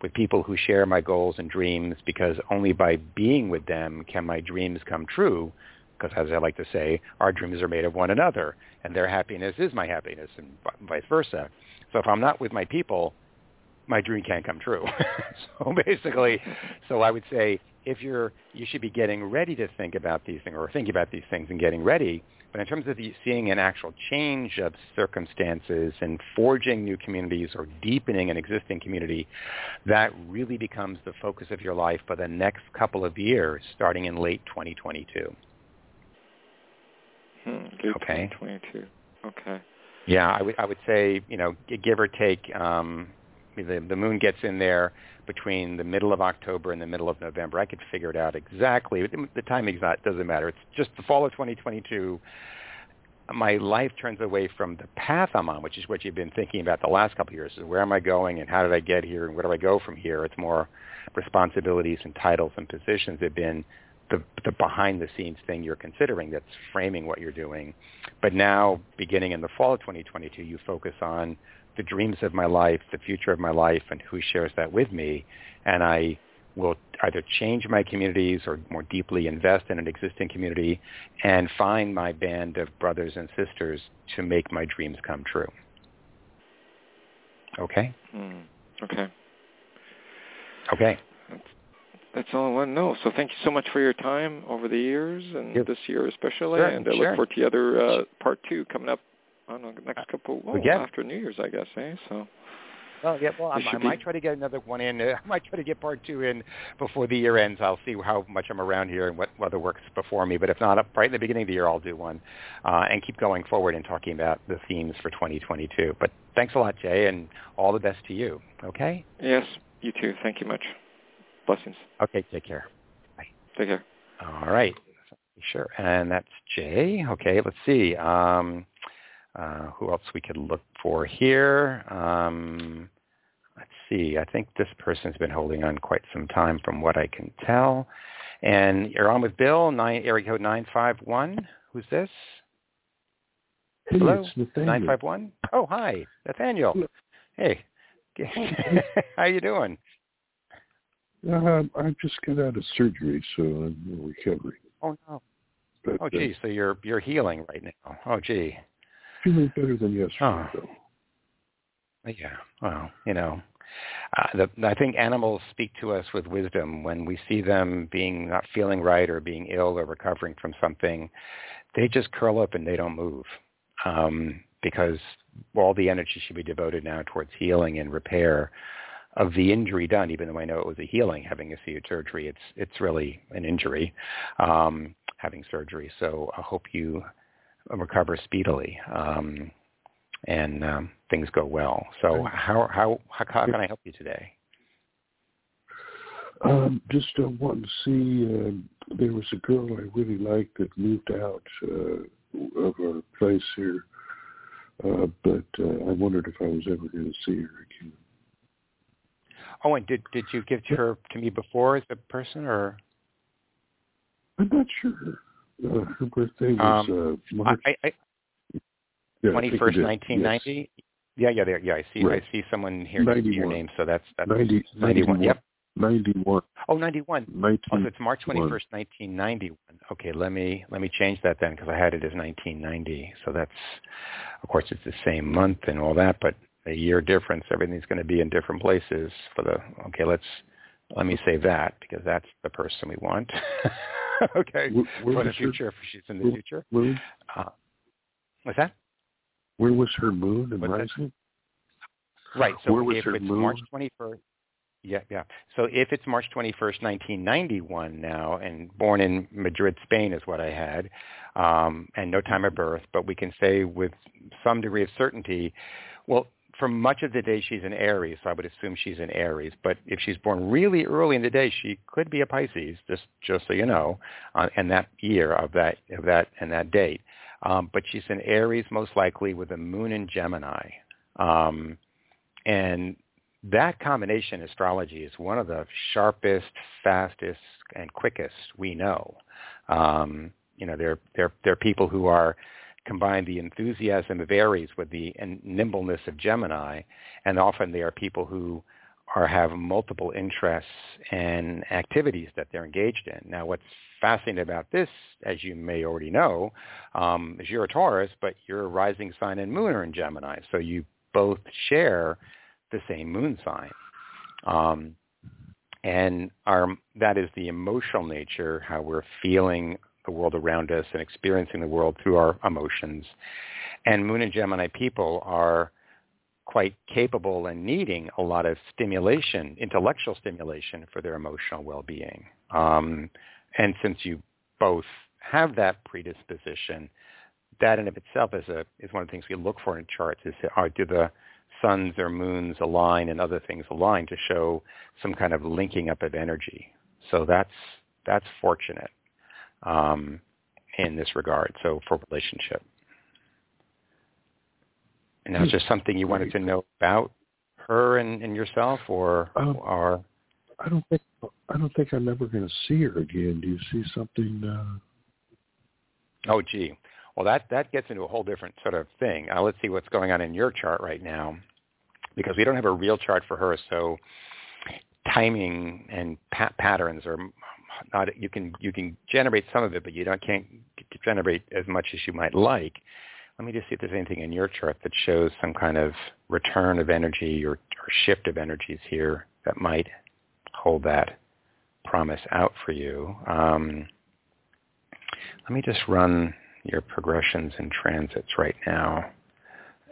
With people who share my goals and dreams, because only by being with them can my dreams come true, because as I like to say, our dreams are made of one another, and their happiness is my happiness, and vice versa. So if I'm not with my people, my dream can't come true. so basically, so I would say if you're, you should be getting ready to think about these things, or thinking about these things and getting ready, but in terms of the, seeing an actual change of circumstances and forging new communities or deepening an existing community, that really becomes the focus of your life for the next couple of years, starting in late twenty twenty-two. Hmm, late okay. twenty twenty-two. Okay. Yeah, I would I would say, you know, give or take, um, the, the moon gets in there between the middle of October and the middle of November. I could figure it out exactly. The timing doesn't matter. It's just the fall of twenty twenty-two my life turns away from the path I'm on, which is what you've been thinking about the last couple of years, is where am I going and how did I get here and where do I go from here? It's more responsibilities and titles and positions have been the, the behind-the-scenes thing you're considering that's framing what you're doing. But now, beginning in the fall of twenty twenty-two, you focus on the dreams of my life, the future of my life, and who shares that with me. And I will either change my communities or more deeply invest in an existing community and find my band of brothers and sisters to make my dreams come true. Okay? Mm, okay. Okay. That's, that's all I want to know. So thank you so much for your time over the years and yep. this year especially. Sure, and I sure. look forward to the other uh, part two coming up on the next couple, well, yeah. after New Year's, I guess, eh? So... Well, yeah, well, I, I might try to get another one in. I might try to get part two in before the year ends. I'll see how much I'm around here and what other work's before me. But if not, right in the beginning of the year, I'll do one uh, and keep going forward and talking about the themes for twenty twenty-two. But thanks a lot, Jay, and all the best to you. Okay? Yes, you too. Thank you much. Blessings. Okay, take care. Bye. Take care. All right. Sure. And that's Jay. Okay, let's see. Um, Uh, who else we could look for here? Um, let's see. I think this person's been holding on quite some time from what I can tell. And you're on with Bill, nine, area code nine five one. Who's this? Hey, hello? nine five one? Oh, hi. Nathaniel. Hello. Hey. How you doing? Uh, I just got out of surgery, so I'm recovering. Oh, no. But, oh, gee. Uh, so you're you're healing right now. Oh, gee. Feeling better than yesterday, oh. though. Yeah, well, you know, uh, the, I think animals speak to us with wisdom. When we see them being not feeling right or being ill or recovering from something, they just curl up and they don't move um, because all the energy should be devoted now towards healing and repair of the injury done, even though I know it was a healing, having a C U surgery. It's, it's really an injury, um, having surgery. So I hope you... recover speedily um, and um, things go well. So how how how, how can I help you today? Um, just uh, wanting to see, uh, there was a girl I really liked that moved out uh, of our place here, uh, but uh, I wondered if I was ever going to see her again. Oh, and did, did you give her to me before as a person, or? I'm not sure. Uh, her birthday was um, uh, March twenty-first, nineteen ninety. Yeah, yeah, there. Yeah, I see. Right. I see someone here ninety-one. Your name. So that's, that's ninety ninety-one. Yep, ninety-one. Oh, ninety-one. ninety-one. Oh, so it's March twenty-first, nineteen ninety-one. Okay, let me let me change that then because I had it as nineteen ninety. So that's, of course, it's the same month and all that, but a year difference. Everything's going to be in different places for the. Okay, let's let me save that because that's the person we want. Okay, where, where for the future, her, if she's in the where, future. Moon? Uh, what's that? Where was her moon and rising? Right, so where was if her it's moon? March twenty-first, yeah, yeah. So if it's March twenty-first, nineteen ninety-one now, and born in Madrid, Spain is what I had, um, and no time of birth, but we can say with some degree of certainty, well, for much of the day she's in Aries, so I would assume she's in Aries. But if she's born really early in the day, she could be a Pisces, just just so you know, uh, and that year of that of that and that date. Um, but she's in Aries most likely with a moon in Gemini, um, and that combination astrology is one of the sharpest, fastest, and quickest we know. Um, you know, they're they're they're people who are. Combine the enthusiasm of Aries with the nimbleness of Gemini, and often they are people who are have multiple interests and activities that they're engaged in. Now, what's fascinating about this, as you may already know, um, is you're a Taurus, but your rising sign and moon are in Gemini, so you both share the same moon sign. Um, and our that is the emotional nature, how we're feeling the world around us and experiencing the world through our emotions. And moon and Gemini people are quite capable and needing a lot of stimulation, intellectual stimulation for their emotional well-being. Um, and since you both have that predisposition, that in and of itself is a is one of the things we look for in charts is uh, do the suns or moons align and other things align to show some kind of linking up of energy. So that's that's fortunate. Um, in this regard, so for relationship. And that was just something you wanted to know about her and, and yourself, or um, or I don't think I don't think I'm ever going to see her again. Do you see something? Uh... Oh, gee. Well, that, that gets into a whole different sort of thing. Uh, let's see what's going on in your chart right now, because we don't have a real chart for her. So timing and pa- patterns are not. You can you can generate some of it, but you don't can't generate as much as you might like. Let me just see if there's anything in your chart that shows some kind of return of energy or, or shift of energies here that might hold that promise out for you. Um, let me just run your progressions and transits right now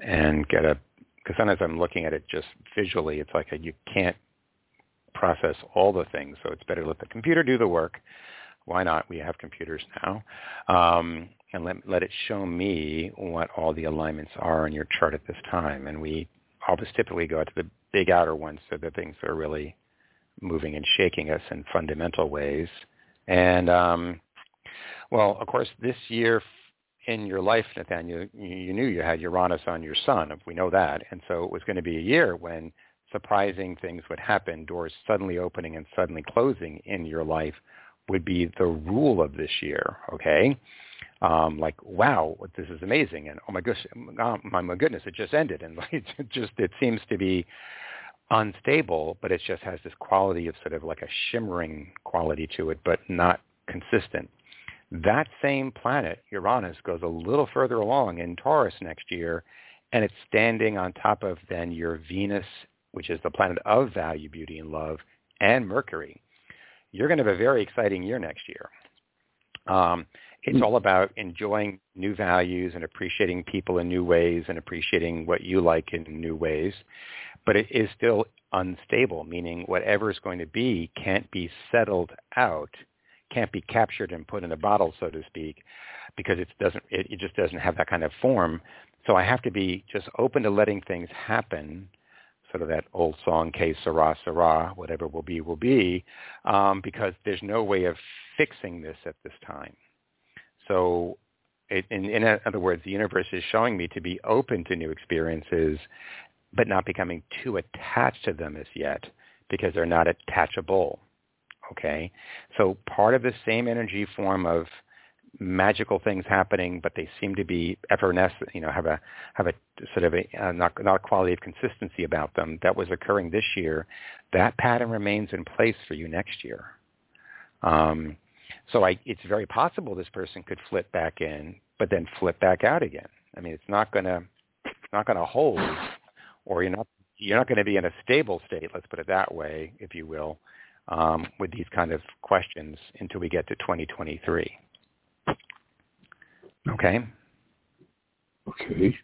and get a, because sometimes I'm looking at it just visually. It's like a, you can't process all the things, so it's better to let the computer do the work. Why not? We have computers now. Um, and let, let it show me what all the alignments are on your chart at this time. And we always typically go out to the big outer ones, so the things that are really moving and shaking us in fundamental ways. And, um, well, of course, this year in your life, Nathaniel, you, you knew you had Uranus on your sun. We know that. And so it was going to be a year when surprising things would happen, doors suddenly opening and suddenly closing in your life would be the rule of this year, okay? Um, like, wow, this is amazing, and oh my gosh, oh my goodness, it just ended, and it just it seems to be unstable, but it just has this quality of sort of like a shimmering quality to it, but not consistent. That same planet, Uranus, goes a little further along in Taurus next year, and it's standing on top of then your Venus, which is the planet of value, beauty, and love, and Mercury. You're going to have a very exciting year next year. Um, it's all about enjoying new values and appreciating people in new ways and appreciating what you like in new ways. But it is still unstable, meaning whatever is going to be can't be settled out, can't be captured and put in a bottle, so to speak, because it doesn't. It, it just doesn't have that kind of form. So I have to be just open to letting things happen, sort of that old song, que sera, sera, whatever will be, will be, um, because there's no way of fixing this at this time. So it, in, in other words, the universe is showing me to be open to new experiences, but not becoming too attached to them as yet, because they're not attachable, okay? So part of the same energy form of magical things happening, but they seem to be effervescent, you know, have a have a sort of a uh, not, not a quality of consistency about them that was occurring this year. That pattern remains in place for you next year. Um, so I, it's very possible this person could flip back in, but then flip back out again. I mean, it's not gonna it's not gonna hold, or you're not you're not going to be in a stable state. Let's put it that way, if you will, um, with these kind of questions until we get to twenty twenty-three. Okay. Okay.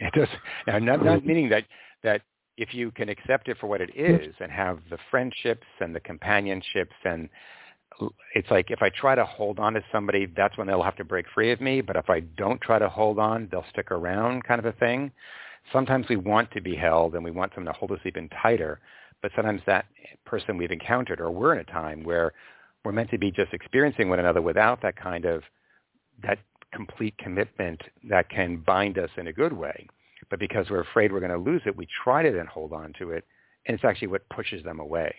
It does. I'm not, not meaning that, that if you can accept it for what it is and have the friendships and the companionships, and it's like if I try to hold on to somebody, that's when they'll have to break free of me. But if I don't try to hold on, they'll stick around, kind of a thing. Sometimes we want to be held and we want someone to hold us even tighter. But sometimes that person we've encountered, or we're in a time where we're meant to be just experiencing one another without that kind of that complete commitment that can bind us in a good way. But because we're afraid we're going to lose it, we try to then hold on to it, and it's actually what pushes them away.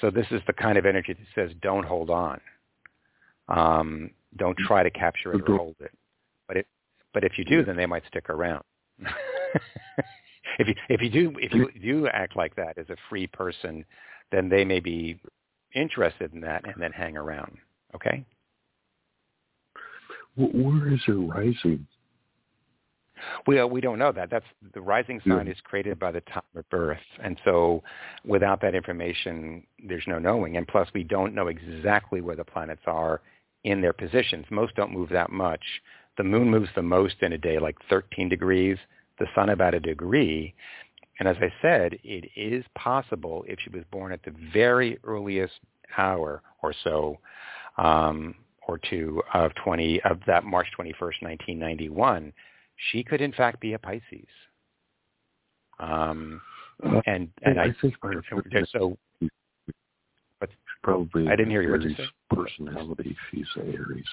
So this is the kind of energy that says don't hold on. Um, don't try to capture it or hold it. But it, but if you do, then they might stick around. if you if you do if you do act like that as a free person, then they may be interested in that and then hang around. Okay? Where is it rising? Well, we don't know that. That's the rising sign yeah. is created by the time of birth, and so without that information, there's no knowing. And plus, we don't know exactly where the planets are in their positions. Most don't move that much. The moon moves the most in a day, like thirteen degrees. The sun about a degree. And as I said, it is possible if she was born at the very earliest hour or so. Um, or two of twenty of that March twenty-first, nineteen ninety-one, she could in fact be a Pisces. Um, and and I, I think I, so, but probably I didn't hear you. What you said? Personality, she's Aries.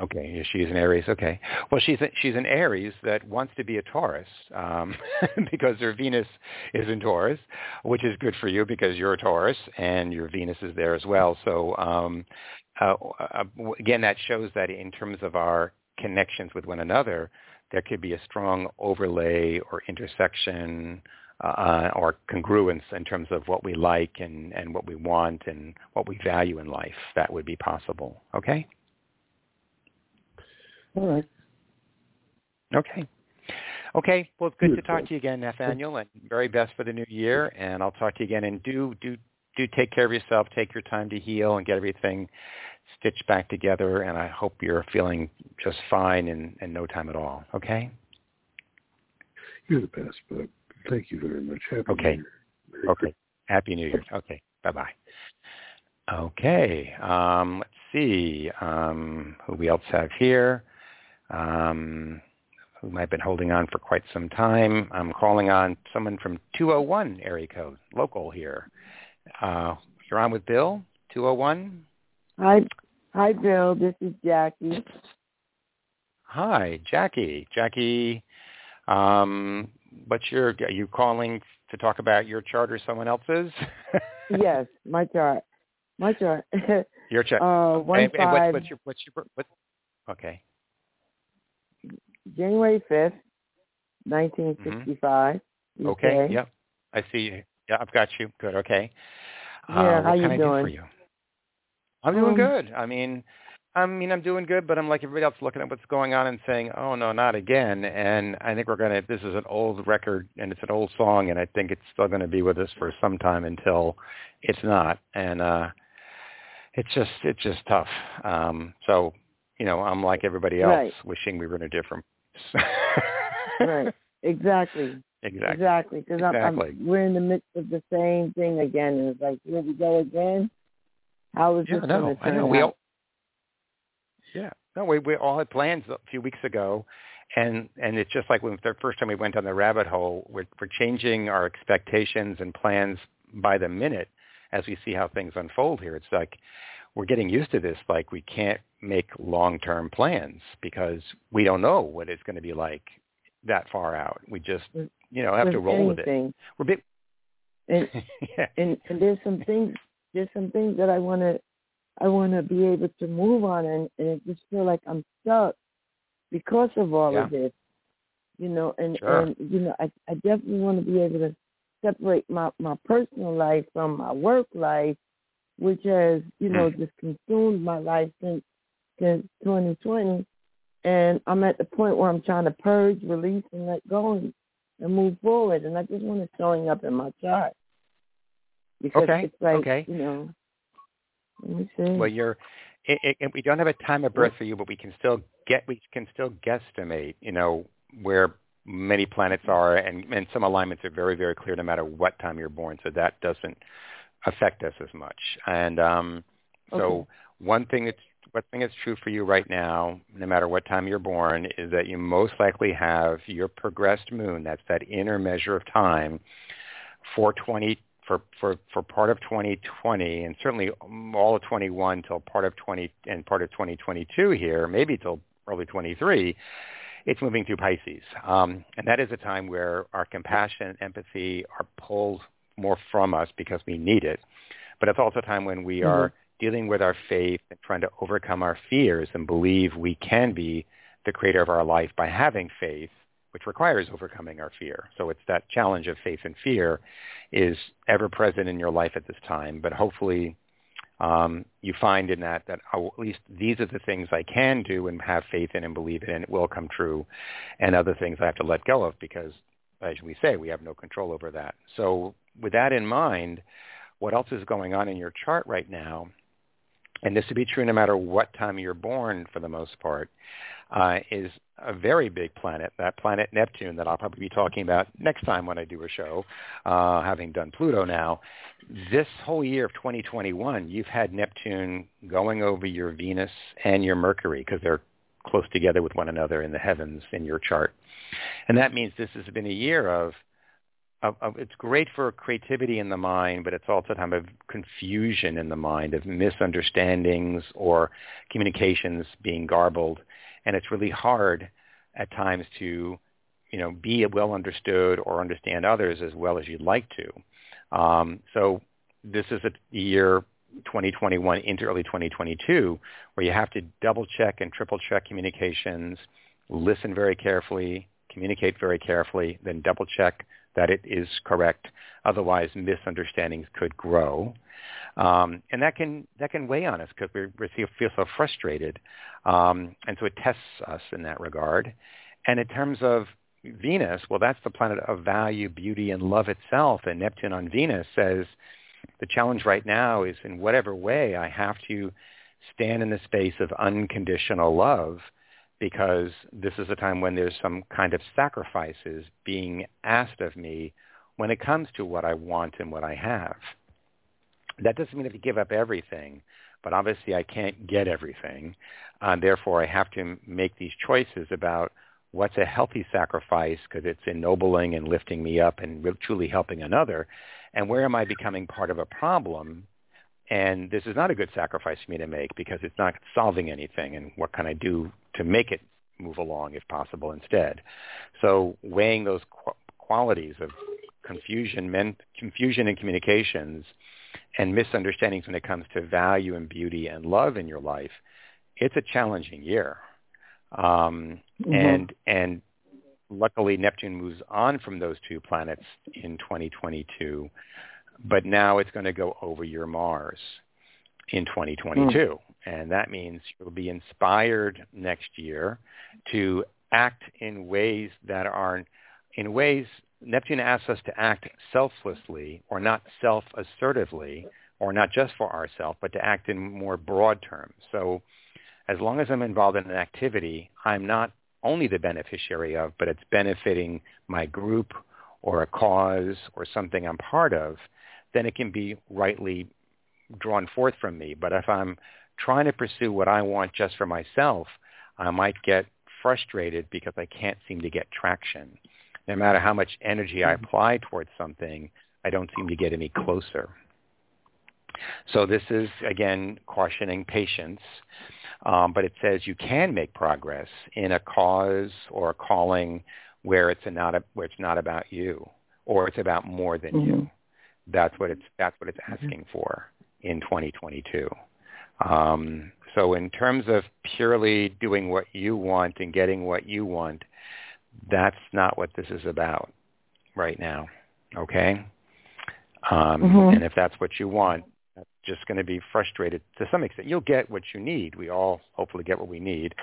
Okay, she's an Aries. Okay, well, she's a, she's an Aries that wants to be a Taurus um, because her Venus is in Taurus, which is good for you because you're a Taurus and your Venus is there as well. So um, uh, again, that shows that in terms of our connections with one another, there could be a strong overlay or intersection uh, or congruence in terms of what we like and, and what we want and what we value in life. That would be possible. Okay. All right. Okay. Okay. Well, it's good Beautiful. to talk to you again, Nathaniel, and very best for the new year. And I'll talk to you again. And do do do take care of yourself. Take your time to heal and get everything stitched back together. And I hope you're feeling just fine in, in no time at all. Okay. You're the best, bud. Thank you very much. Happy okay. New Year. Okay. Good. Happy New Year. Okay. Bye bye. Okay. Um, let's see um, who we else have here. Um, whom I've been holding on for quite some time. I'm calling on someone from two oh one area code, local here. Uh, you're on with Bill, two oh one. Hi, hi, Bill. This is Jackie. Hi, Jackie. Jackie, um, what's your? Are you calling to talk about your chart or someone else's? Yes, my chart. My chart. Your chart. Uh, one and, five. And what, what's your? What's your? What? Okay. January fifth, nineteen sixty-five. Mm-hmm. Okay, yep. I see you. Yeah, I've got you. Good, okay. Yeah, uh, how you doing? What can I do for you? I'm um, doing good. I mean, I mean, I'm doing good, but I'm like everybody else looking at what's going on and saying, oh, no, not again. And I think we're going to, this is an old record and it's an old song, and I think it's still going to be with us for some time until it's not. And uh, it's just, it's just tough. Um, so, you know, I'm like everybody else, right, wishing we were in a different place. Right. Exactly. Exactly. Exactly. Because exactly. we're in the midst of the same thing again. And it's like, here we go again. How is yeah, this no, going to turn I know. out? We all, yeah. No, we, we all had plans a few weeks ago. And, and it's just like when the first time we went down the rabbit hole, we're, we're changing our expectations and plans by the minute as we see how things unfold here. It's like, we're getting used to this, like we can't make long-term plans because we don't know what it's going to be like that far out. We just, you know, have with to roll anything. with it. We're big. And, yeah. and, and there's some things, there's some things that I want to, I want to be able to move on, and, and I just feel like I'm stuck because of all yeah. of this, you know. And, sure. and you know, I, I definitely want to be able to separate my, my personal life from my work life, which has, you know, just consumed my life since, since twenty twenty. And I'm at the point where I'm trying to purge, release, and let go and, and move forward. And I just want it showing up in my chart. Because okay. it's like, okay. you know, let me see. Well, you're, it, it, and we don't have a time of birth for you, but we can still get, we can still guesstimate, you know, where many planets are. And, and some alignments are very, very clear no matter what time you're born. So that doesn't affect us as much. And um, so okay. one thing that's one thing that's true for you right now, no matter what time you're born, is that you most likely have your progressed moon, that's that inner measure of time, for twenty for, for, for part of twenty twenty, and certainly all of twenty-one till part of twenty and part of twenty twenty-two here, maybe till early twenty-three, it's moving through Pisces. Um, and that is a time where our compassion and empathy are pulled more from us because we need it. But it's also a time when we mm-hmm. are dealing with our faith and trying to overcome our fears and believe we can be the creator of our life by having faith, which requires overcoming our fear. So it's that challenge of faith and fear is ever present in your life at this time. But hopefully um, you find in that, that oh, at least these are the things I can do and have faith in and believe in, and it will come true. And other things I have to let go of because, as we say, we have no control over that. So with that in mind, what else is going on in your chart right now, and this would be true no matter what time you're born for the most part, uh, is a very big planet, that planet Neptune that I'll probably be talking about next time when I do a show, uh, having done Pluto now. This whole year of twenty twenty-one, you've had Neptune going over your Venus and your Mercury because they're close together with one another in the heavens in your chart. And that means this has been a year of of, of, it's great for creativity in the mind, but it's also a time of confusion in the mind, of misunderstandings or communications being garbled. And it's really hard at times to, you know, be well understood or understand others as well as you'd like to. Um, so this is a year, twenty twenty-one into early twenty twenty-two, where you have to double check and triple check communications, listen very carefully, communicate very carefully, then double check that it is correct. Otherwise, misunderstandings could grow. Um, and that can that can weigh on us because we, we feel so frustrated. Um, and so it tests us in that regard. And in terms of Venus, well, that's the planet of value, beauty, and love itself. And Neptune on Venus says, the challenge right now is in whatever way I have to stand in the space of unconditional love, because this is a time when there's some kind of sacrifices being asked of me when it comes to what I want and what I have. That doesn't mean I have to give up everything, but obviously I can't get everything. Uh, therefore, I have to make these choices about what's a healthy sacrifice because it's ennobling and lifting me up and really, truly helping another. And where am I becoming part of a problem? And this is not a good sacrifice for me to make because it's not solving anything. And what can I do to make it move along if possible instead? So weighing those qu- qualities of confusion, men- confusion in communications and misunderstandings when it comes to value and beauty and love in your life, it's a challenging year. Um, mm-hmm. And and luckily Neptune moves on from those two planets in twenty twenty-two, but now it's going to go over your Mars in twenty twenty-two. Mm. And that means you'll be inspired next year to act in ways that are, in ways, Neptune asks us to act selflessly or not self-assertively or not just for ourselves, but to act in more broad terms. So as long as I'm involved in an activity, I'm not only the beneficiary of, but it's benefiting my group or a cause or something I'm part of, then it can be rightly drawn forth from me. But if I'm trying to pursue what I want just for myself, I might get frustrated because I can't seem to get traction. No matter how much energy I apply towards something, I don't seem to get any closer. So this is, again, cautioning patience, um, but it says you can make progress in a cause or a calling where it's a not a, where it's not about you or it's about more than mm-hmm. you. That's what it's that's what it's asking mm-hmm. for in twenty twenty-two. Um, so in terms of purely doing what you want and getting what you want, that's not what this is about right now. Okay, um, mm-hmm. and if that's what you want, just going to be frustrated to some extent. You'll get what you need. We all hopefully get what we need.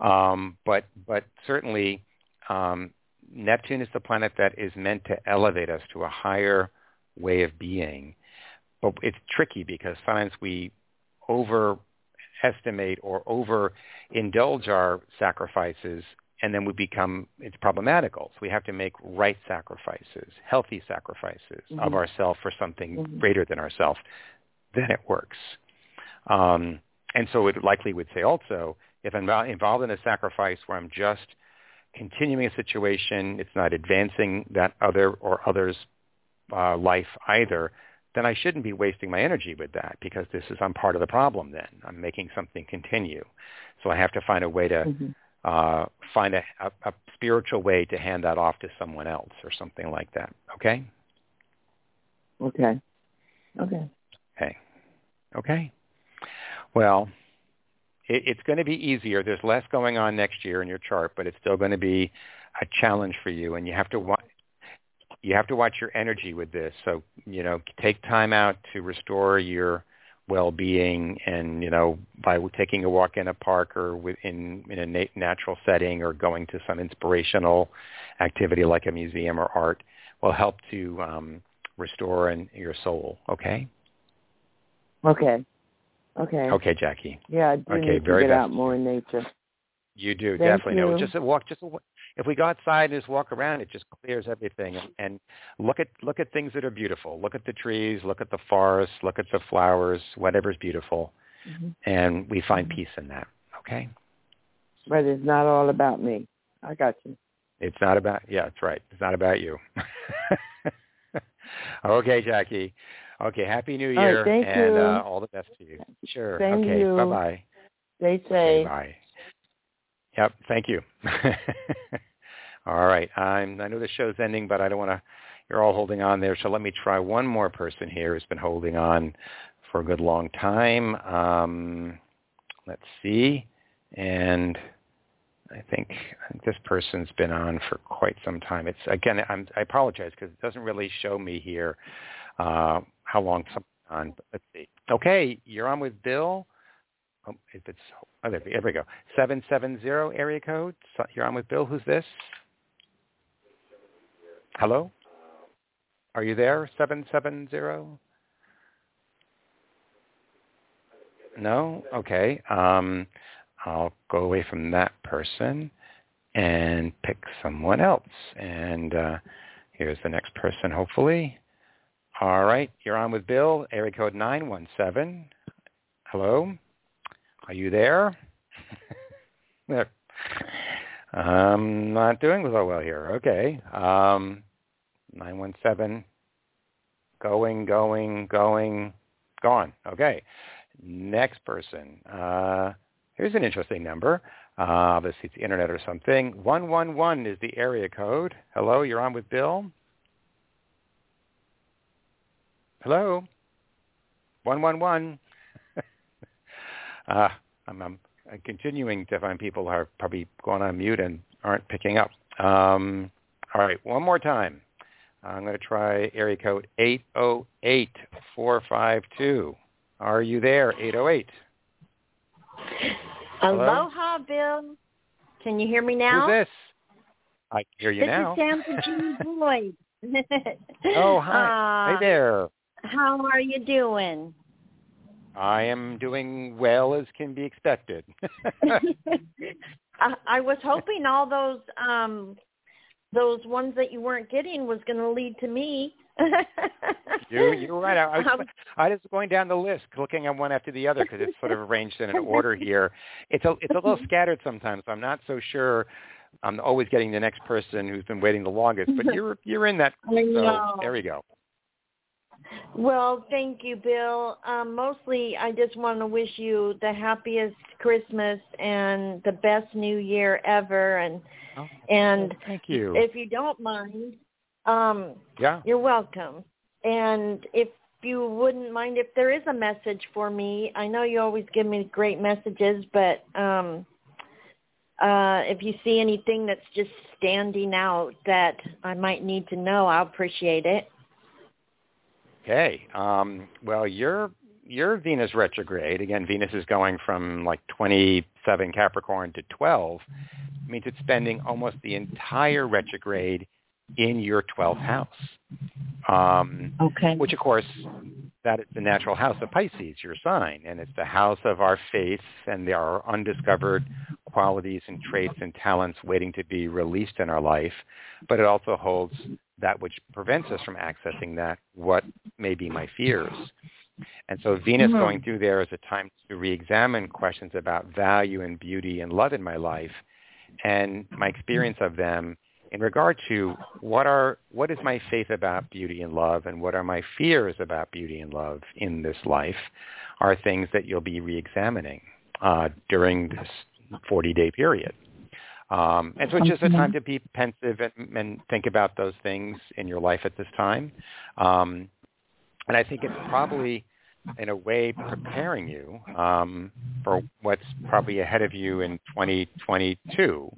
Um, but but certainly um, Neptune is the planet that is meant to elevate us to a higher way of being. But it's tricky because sometimes we overestimate or overindulge our sacrifices, and then we become, it's problematical. So we have to make right sacrifices, healthy sacrifices mm-hmm. of ourselves for something mm-hmm. greater than ourselves. Then it works. Um, and so it likely would say also, if I'm involved in a sacrifice where I'm just continuing a situation, it's not advancing that other or others' uh, life either, then I shouldn't be wasting my energy with that because this is, I'm part of the problem then. I'm making something continue. So I have to find a way to mm-hmm. uh, find a, a, a spiritual way to hand that off to someone else or something like that. Okay? Okay. Okay. Okay. Okay. Well, it, it's going to be easier. There's less going on next year in your chart, but it's still going to be a challenge for you, and you have to wa- you have to watch your energy with this. So, you know, take time out to restore your well-being, and you know, by taking a walk in a park or in in a nat- natural setting, or going to some inspirational activity like a museum or art, will help to um, restore in your soul. Okay. Okay. Okay. Okay, Jackie. Yeah, I do okay, need to very get best. out more in nature. You do, Thank definitely. You. No, just a walk. Just a, if we go outside and just walk around, it just clears everything. And look at look at things that are beautiful. Look at the trees. Look at the forest. Look at the flowers. Whatever's beautiful, mm-hmm. and we find peace in that. Okay. But it's not all about me. I got you. It's not about. Yeah, that's right. It's not about you. Okay, Jackie. Okay, Happy New Year. All right, thank and you. Uh, all the best to you. Sure. Thank okay, you. Bye-bye. Stay safe. Okay, bye. Yep, thank you. All right. I'm, I know the show's ending, but I don't want to – you're all holding on there, so let me try one more person here who's been holding on for a good long time. Um, let's see. And – I think this person's been on for quite some time. It's again, I'm, I apologize because it doesn't really show me here uh, how long someone's on. But let's see. Okay, you're on with Bill. Oh, if it's oh, there, there we go. Seven seven zero area code. So you're on with Bill. Who's this? Hello. Are you there? Seven seven zero. No. Okay. Um, I'll go away from that person and pick someone else. And uh, here's the next person, hopefully. All right, you're on with Bill, area code nine one seven. Hello, are you there? I'm not doing so well here. Okay, um, nine one seven, going, going, going, gone. Okay, next person. Uh, Here's an interesting number. Uh, obviously, it's the internet or something. one one one is the area code. Hello, you're on with Bill. Hello, one one one. uh, I'm, I'm continuing to find people who are probably going on mute and aren't picking up. Um, all right, one more time. I'm going to try area code eight oh eight four five two. Are you there, eight oh eight? Hello? Aloha, Bill. Can you hear me now? Who's this? I can hear you this now. This is Sandra Jean Boyd. Oh, hi. Uh, hey there. How are you doing? I am doing well as can be expected. I, I was hoping all those um, those ones that you weren't getting was going to lead to me. you, you're right. I was, um, I was going down the list, looking at one after the other because it's sort of arranged in an order here. It's a, it's a little scattered sometimes. So I'm not so sure. I'm always getting the next person who's been waiting the longest, but you're you're in that. So there we go. Well, thank you, Bill. Um, mostly, I just want to wish you the happiest Christmas and the best New Year ever. And oh, and thank you. If you don't mind. Um, yeah. You're welcome. And if you wouldn't mind, if there is a message for me, I know you always give me great messages, but um, uh, if you see anything that's just standing out that I might need to know, I'll appreciate it. Okay. Um, well, you're, you're Venus retrograde. Again, Venus is going from like twenty-seven Capricorn to twelve. It means it's spending almost the entire retrograde in your twelfth house, um, okay. Which, of course, that is the natural house of Pisces, your sign, and it's the house of our faith and our undiscovered qualities and traits and talents waiting to be released in our life, but it also holds that which prevents us from accessing that, what may be my fears. And so Venus mm-hmm. going through there is a time to re-examine questions about value and beauty and love in my life and my experience of them in regard to what are what is my faith about beauty and love and what are my fears about beauty and love in this life are things that you'll be re-examining uh, during this forty-day period. Um, and so it's just a time to be pensive and, and think about those things in your life at this time. Um, and I think it's probably, in a way, preparing you um, for what's probably ahead of you in twenty twenty-two,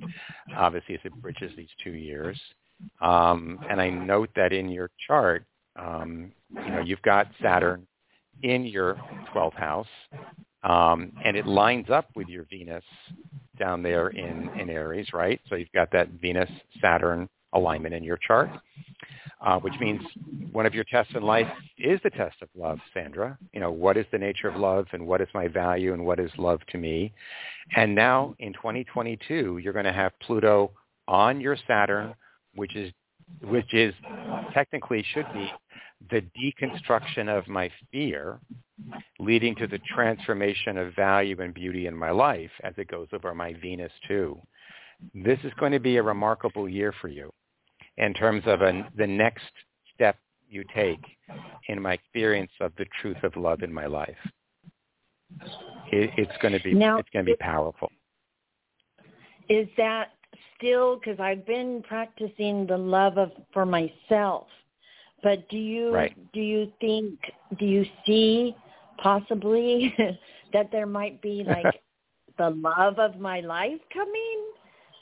obviously, as it bridges these two years. Um, and I note that in your chart, um, you know, you've got Saturn in your twelfth house, um, and it lines up with your Venus down there in, in Aries, right? So you've got that Venus-Saturn alignment in your chart, uh, which means one of your tests in life is the test of love, Sandra. You know, what is the nature of love and what is my value and what is love to me? And now in twenty twenty-two, you're going to have Pluto on your Saturn, which is which is technically should be the deconstruction of my fear, leading to the transformation of value and beauty in my life as it goes over my Venus too. This is going to be a remarkable year for you in terms of an, the next step you take in my experience of the truth of love in my life. It, it's going to be now, it's going to be powerful. Is that still, because I've been practicing the love of for myself, but do you right. do you think do you see possibly that there might be like the love of my life coming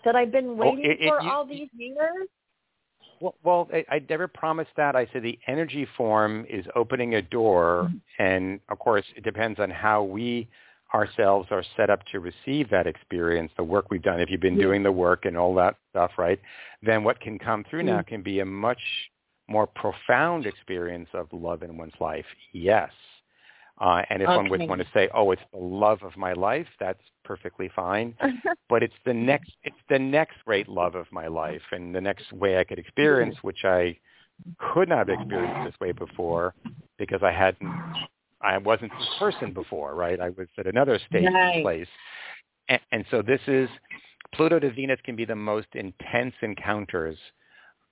that I've been waiting well, it, for it, you, all these years? Well, well I, I never promised that. I said the energy form is opening a door, and, of course, it depends on how we ourselves are set up to receive that experience, the work we've done. If you've been yeah. doing the work and all that stuff, right, then what can come through yeah. now can be a much more profound experience of love in one's life, yes. Uh, and if okay. one would want to say, oh, it's the love of my life, that's perfectly fine. But it's the next it's the next great love of my life and the next way I could experience, which I could not have experienced this way before because I hadn't, I wasn't this person before, right? I was at another state nice. place. And, and so this is, Pluto to Venus can be the most intense encounters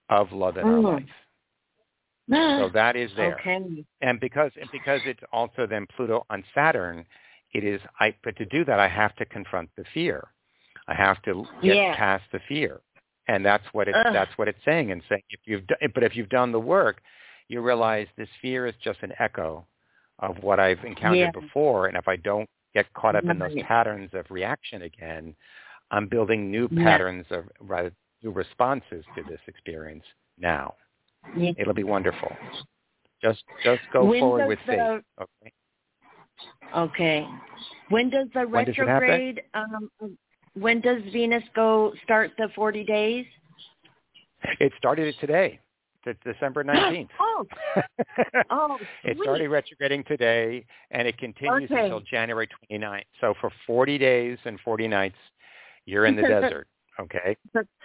of love in oh. our life. So that is there. Okay. And because and because it's also then Pluto on Saturn, it is, I, but to do that, I have to confront the fear. I have to get yeah. past the fear. And that's what, it, that's what it's saying. And saying, if you've, but if you've done the work, you realize this fear is just an echo of what I've encountered yeah. before. And if I don't get caught up in those patterns of reaction again, I'm building new yeah. patterns of rather, new responses to this experience now. Yeah. It'll be wonderful. Just just go when forward with faith. The, okay. Okay. When does the when retrograde? Does um, when does Venus go start the forty days? It started it today, December nineteenth. oh. Oh. It started retrograding today, and it continues okay. until January twenty-ninth. So for forty days and forty nights, you're in the desert. Okay.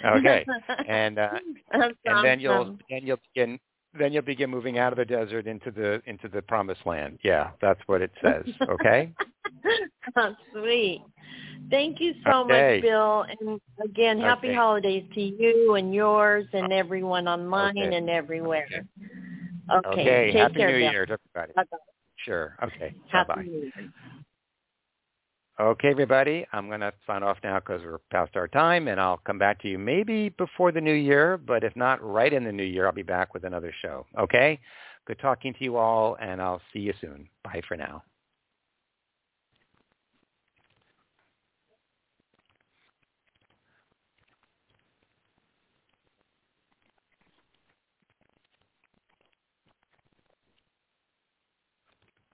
Okay. And uh, and awesome. then you'll then you'll begin then you'll begin moving out of the desert into the into the promised land. Yeah, that's what it says. Okay. Oh, sweet. Thank you so okay. much, Bill. And again, happy okay. holidays to you and yours and everyone online okay. and everywhere. Okay. Okay. okay. Take happy care, New Bill. Year to everybody. Bye-bye. Sure. Okay. Happy Bye-bye. New Year. Okay, everybody, I'm going to sign off now because we're past our time, and I'll come back to you maybe before the new year, but if not right in the new year, I'll be back with another show. Okay? Good talking to you all, and I'll see you soon. Bye for now.